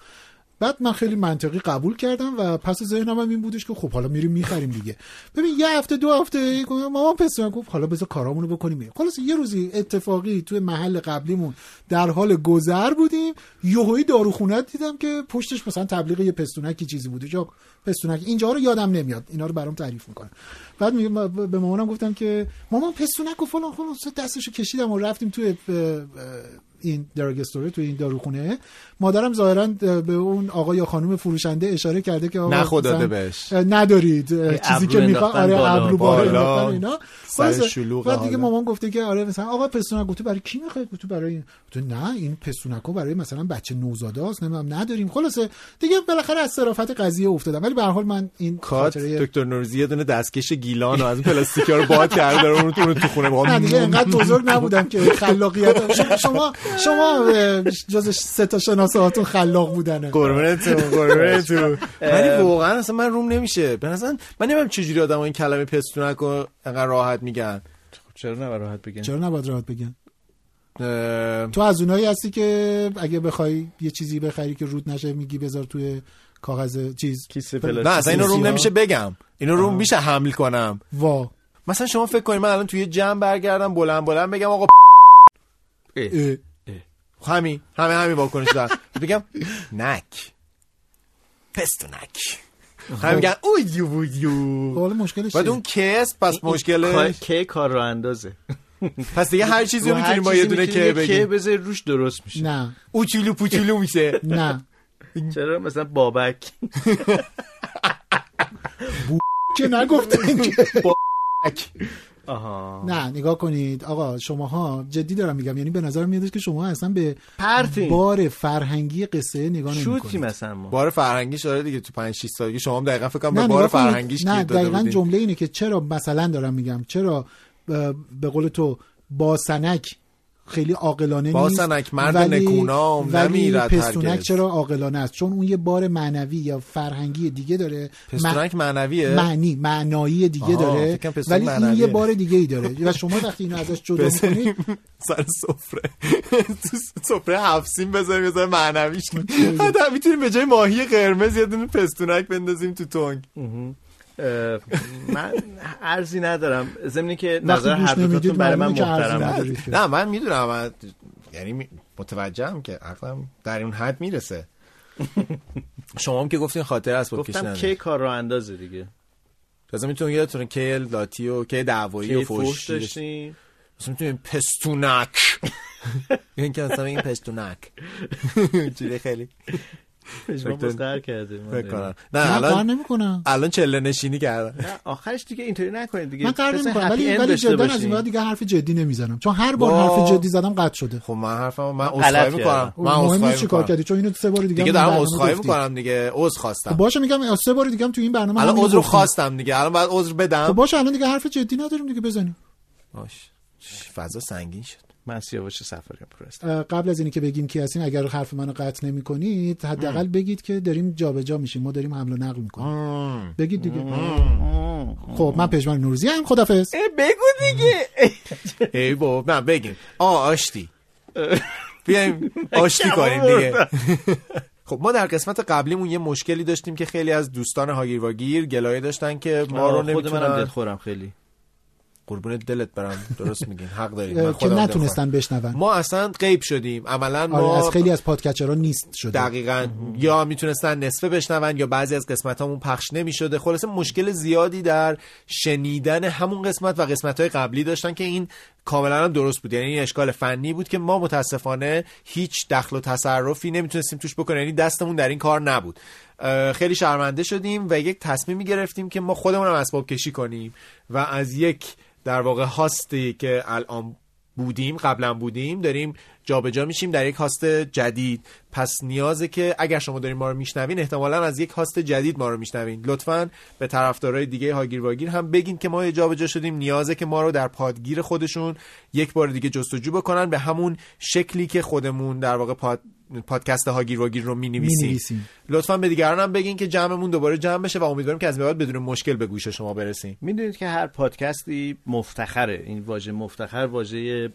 بعد من خیلی منطقی قبول کردم و پس ذهنم این بودش که خب حالا میریم میخریم دیگه. ببین یه هفته دو هفته مامان پسرم گفت حالا بذار کارامونو بکنیم. خلاص یه روزی اتفاقی توی محل قبلیمون در حال گذر بودیم، یهویی داروخونه دیدم که پشتش مثلا تبلیغ یه پستونکی چیزی بوده. جا پستونک اینجا رو یادم نمیاد، اینا رو برام تعریف میکنن. بعد به مامانم گفتم که مامان پستونک و فلان فلان، دستشو کشیدم و رفتیم توی این دراگ استور، تو این داروخونه. مادرم ظاهرا به اون آقا یا خانم فروشنده اشاره کرده که آقا نخداده بهش ندارید چیزی که میخواد. آره ابرو بالا اینا سر شلوغ. بعد دیگه مامان گفته که آره مثلا آقا پستونک گفتم برای کی میخواید؟ گفتم برای این. گفتم نه این پستونکو برای مثلا بچه نوزاده است، نمیدونم نداریم. خلاصه دیگه بالاخره از صرافت قضیه افتادم، ولی به هر حال من این خاطره دکتر نوروزی یه دونه دستکش گیلانو از پلاستیکا رو باد کرده اون تو خونه. واقعا دیگه انقدر بزرگ نبودم که خلاقیت شما جز سه تا شناساتون خلاق بودنه. قربونتون. ولی واقعا اصلا من روم نمیشه. به نظر من نمیدونم چجوری آدم‌ها این کلمه پستونک رو انقدر راحت میگن. چرا نباید راحت بگن؟ چرا نباید راحت بگن؟ تو از اونایی هستی که اگه بخوای یه چیزی بخری که رود نشه میگی بذار توی کاغذ چیز کیسه پلاستیک. نه اصلا اینو روم نمیشه بگم. اینو روم میشه حمل کنم. وا مثلا شما فکر کنید من الان توی جمع برگردم بلند بگم آقا همین واکنش دارم. بگم نک پستونک، همین میگن اویو. حالا مشکلش چیه؟ بعد اون کس پس مشکل که کار رو اندازه. پس دیگه هر چیزی رو میتونیم با یه دونه که بگیم، که بذاری روش درست میشه. نه اوچیلو پوچیلو میشه. نه چرا مثلا بابک که نگفتن که بابک. آها. نه نگاه کنید آقا، شماها جدی دارم میگم، یعنی به نظر میاد که شما اصلا به بار فرهنگی قصه نگاه نمیکنید. مثلا ما بار فرهنگی شده دیگه تو 5-6 سالگی شما هم دقیقاً فکر کنم به بار فرهنگیش نه دقیقاً جمله اینه که چرا مثلا دارم میگم چرا به قول تو باسنک خیلی عاقلانه نیست. باسنک مرد نکونام نمیرد. پستونک چرا عاقلانه است؟ چون اون یه بار معنوی یا فرهنگی دیگه داره. پستونک معنویه، معنایی دیگه داره، ولی این یه بار دیگه ای داره و شما وقتی اینو ازش جدا می‌کنید سر سفره حفصیم بذاریم بذاریم معنویش کنیم. حتی میتونیم به جای ماهی قرمز یه دونه پستونک بندازیم تو تنگ. من ارزی ندارم ضمن که نظر هر دوتون برای من محترم. نه من میدونم، من یعنی متوجهم که عقلم در اون حد میرسه. شما هم که گفتین خاطر اسباب کشیدن، گفتم کی کار رو اندازه دیگه. لازم میتونم یادتون کی لاتی و کی دعوایی و فحش داشتین. لازم میتونم پستونک این که اصلا این پستونک چیه خیلی پشمان بزقر کرده. نه الان چله نشینی کردم. آخرش دیگه اینطوری نکنید دیگه. من قرار نمیکنم، ولی جدا از این بعد دیگه حرف جدی نمیزنم، چون هر بار حرف جدی زدم قطع شده. خب من حرفم من عذرخواهی میکنم. من عذرخواهی چیکار کردی؟ چون اینو سه بار دیگه دارم عذرخواهی میکنم دیگه. عذر خواستم باشه، میگم سه بار دیگه تو این برنامه الان عذر خواستم دیگه، الان باید عذر بدم. باشه الان دیگه حرف جدی نداریم دیگه، بزنیم. باشه فضا سنگین شد. من سیاوش سفاریان پور هستم. قبل از اینی که بگیم کی هستین، اگر حرف منو قطع نمی‌کنید حداقل بگید که داریم جابجا میشیم، ما داریم حمل و نقل می‌کنیم. بگید دیگه. خب من پژمان نوروزی ام، خدافظ. بگو دیگه. ای بابا نه بگیم. آشتی. بیایم آشتی کنیم دیگه. خب ما در قسمت قبلیمون یه مشکلی داشتیم که خیلی از دوستان هاگیرواگیر گلایه داشتن که ما رو نمی‌تونن. خود منم دلخورم خیلی. قربون دلت برم، درست میگین، حق دارید. من خودم نتونستن بشنون، ما اصلا غیب شدیم عملا. ما آره از خیلی از پادکچرها نیست شده دقیقاً. یا میتونستن نصفه بشنون یا بعضی از قسمتامون پخش نمیشده. خلاصه مشکل زیادی در شنیدن همون قسمت و قسمت‌های قبلی داشتن که این کاملا هم درست بود، یعنی این اشکال فنی بود که ما متاسفانه هیچ دخل و تصرفی نمیتونستیم توش بکنیم، یعنی دستمون در این کار نبود. خیلی شرمنده شدیم و یک تصمیمی گرفتیم که ما خودمون هم اسباب کشی کنیم و از یک در واقع هاستی که الان بودیم قبلا بودیم داریم جابجا میشیم در یک هاست جدید. پس نیازه که اگر شما دارین ما رو میشنوین احتمالاً از یک هاست جدید ما رو میشنوین، لطفاً به طرفدارای دیگه هاگیر واگیر هم بگین که ما جابجا شدیم، نیازه که ما رو در پادگیر خودشون یک بار دیگه جستجو بکنن به همون شکلی که خودمون در واقع پادکست هاگیر واگیر رو می‌نویسیم. لطفاً به دیگران هم بگین که جمعمون دوباره جمع بشه و امیدواریم که از بعد بدون مشکل به گوش شما برسیم. میدونید که هر پادکستی مفتخره، این واژه مفتخر واژه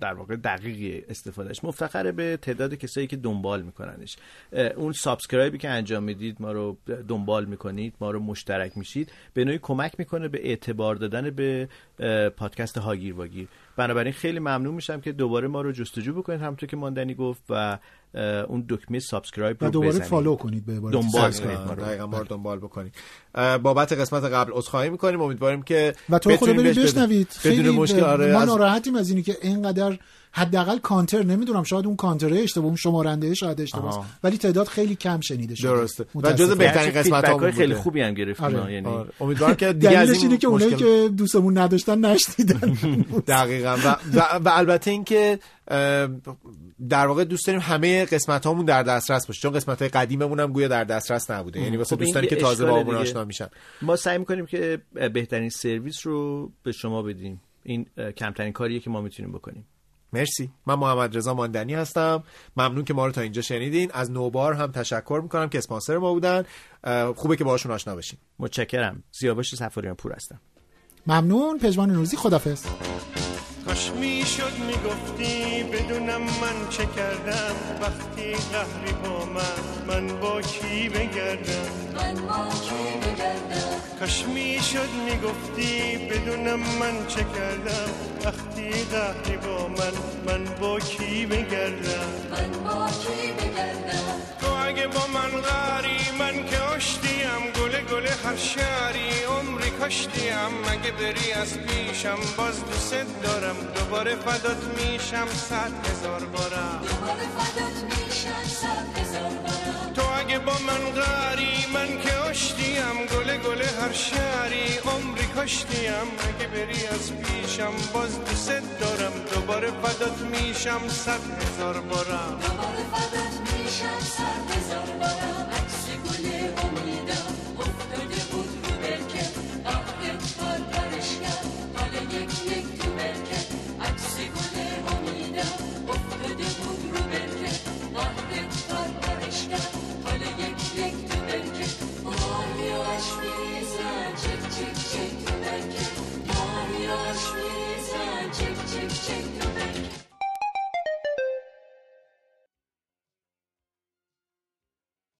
در واقع دقیقی استفادهش، مفتخره به تعداد کسایی که دنبال میکننش. اون سابسکرایبی که انجام میدید، ما رو دنبال میکنید، ما رو مشترک میشید، به نوعی کمک میکنه به اعتبار دادن به پادکست هاگیر واگیر. بنابراین خیلی ممنون میشم که دوباره ما رو جستجو بکنید، همونطور که ماندنی گفت، و اون دکمه سابسکرایب رو بزنید و دوباره فالو کنید، به عبارت دنبال کنید، ما رو دنبال بکنید. بابت قسمت قبل عذرخواهی می‌کنیم، امیدواریم که بتونید بشنوید. خیلی ما ناراحتیم از اینی که اینقدر حداقل کانتر، نمیدونم شاید اون کانتره اشتباه، اون شمارنده شاید اشتباهه، ولی تعداد خیلی کم شنیده شده. درسته. و جزو بهترین قسمت‌ها بود. خیلی خوبی هم گرفتیم، یعنی امیدوارم که دیگه از این مشکلی که دوستمون نداشتن نشنیدن. دقیقاً. و البته اینکه در واقع دوست داریم همه قسمت‌هامون در دسترس باشه، چون قسمت‌های قدیممون هم گویا در دسترس نبوده، یعنی واسه دوستانی که تازه با ما آشنا میشن. ما سعی می‌کنیم که بهترین سرویس رو به شما بدیم. این کمترین کاریه که ما می‌تونیم بکنیم. مرسی. من محمدرضا ماندنی هستم، ممنون که ما رو تا اینجا شنیدین. از نوبار هم تشکر میکنم که اسپانسر ما بودن، خوبه که باهاشون آشنا بشین. متشکرم. سیاوش سفاریان پور هستم. ممنون. پجمان نوزی. خدافظ. کاش میشد میگفتی بدونم من چه کردم، وقتی قهری با من با کی بگردم، کاش میشد میگفتی بدونم من چه کردم، وقتی قهری با من با کی بگردم، تو اگه با من قهری، من که آشتیم گله گله هر شهری، عمری کاشتیم اگه بری از پیشم، باز دوست دارم دوباره فدات میشم 100,000 بارم، دوباره فدات میشم 100,000 بارم، تو اگه با من قهری، من که آشتیم گله گله هر شهری، عمری کاشتیم اگه بری از پیشم، باز دوست دارم دوباره فدات میشم 100,000 بارم.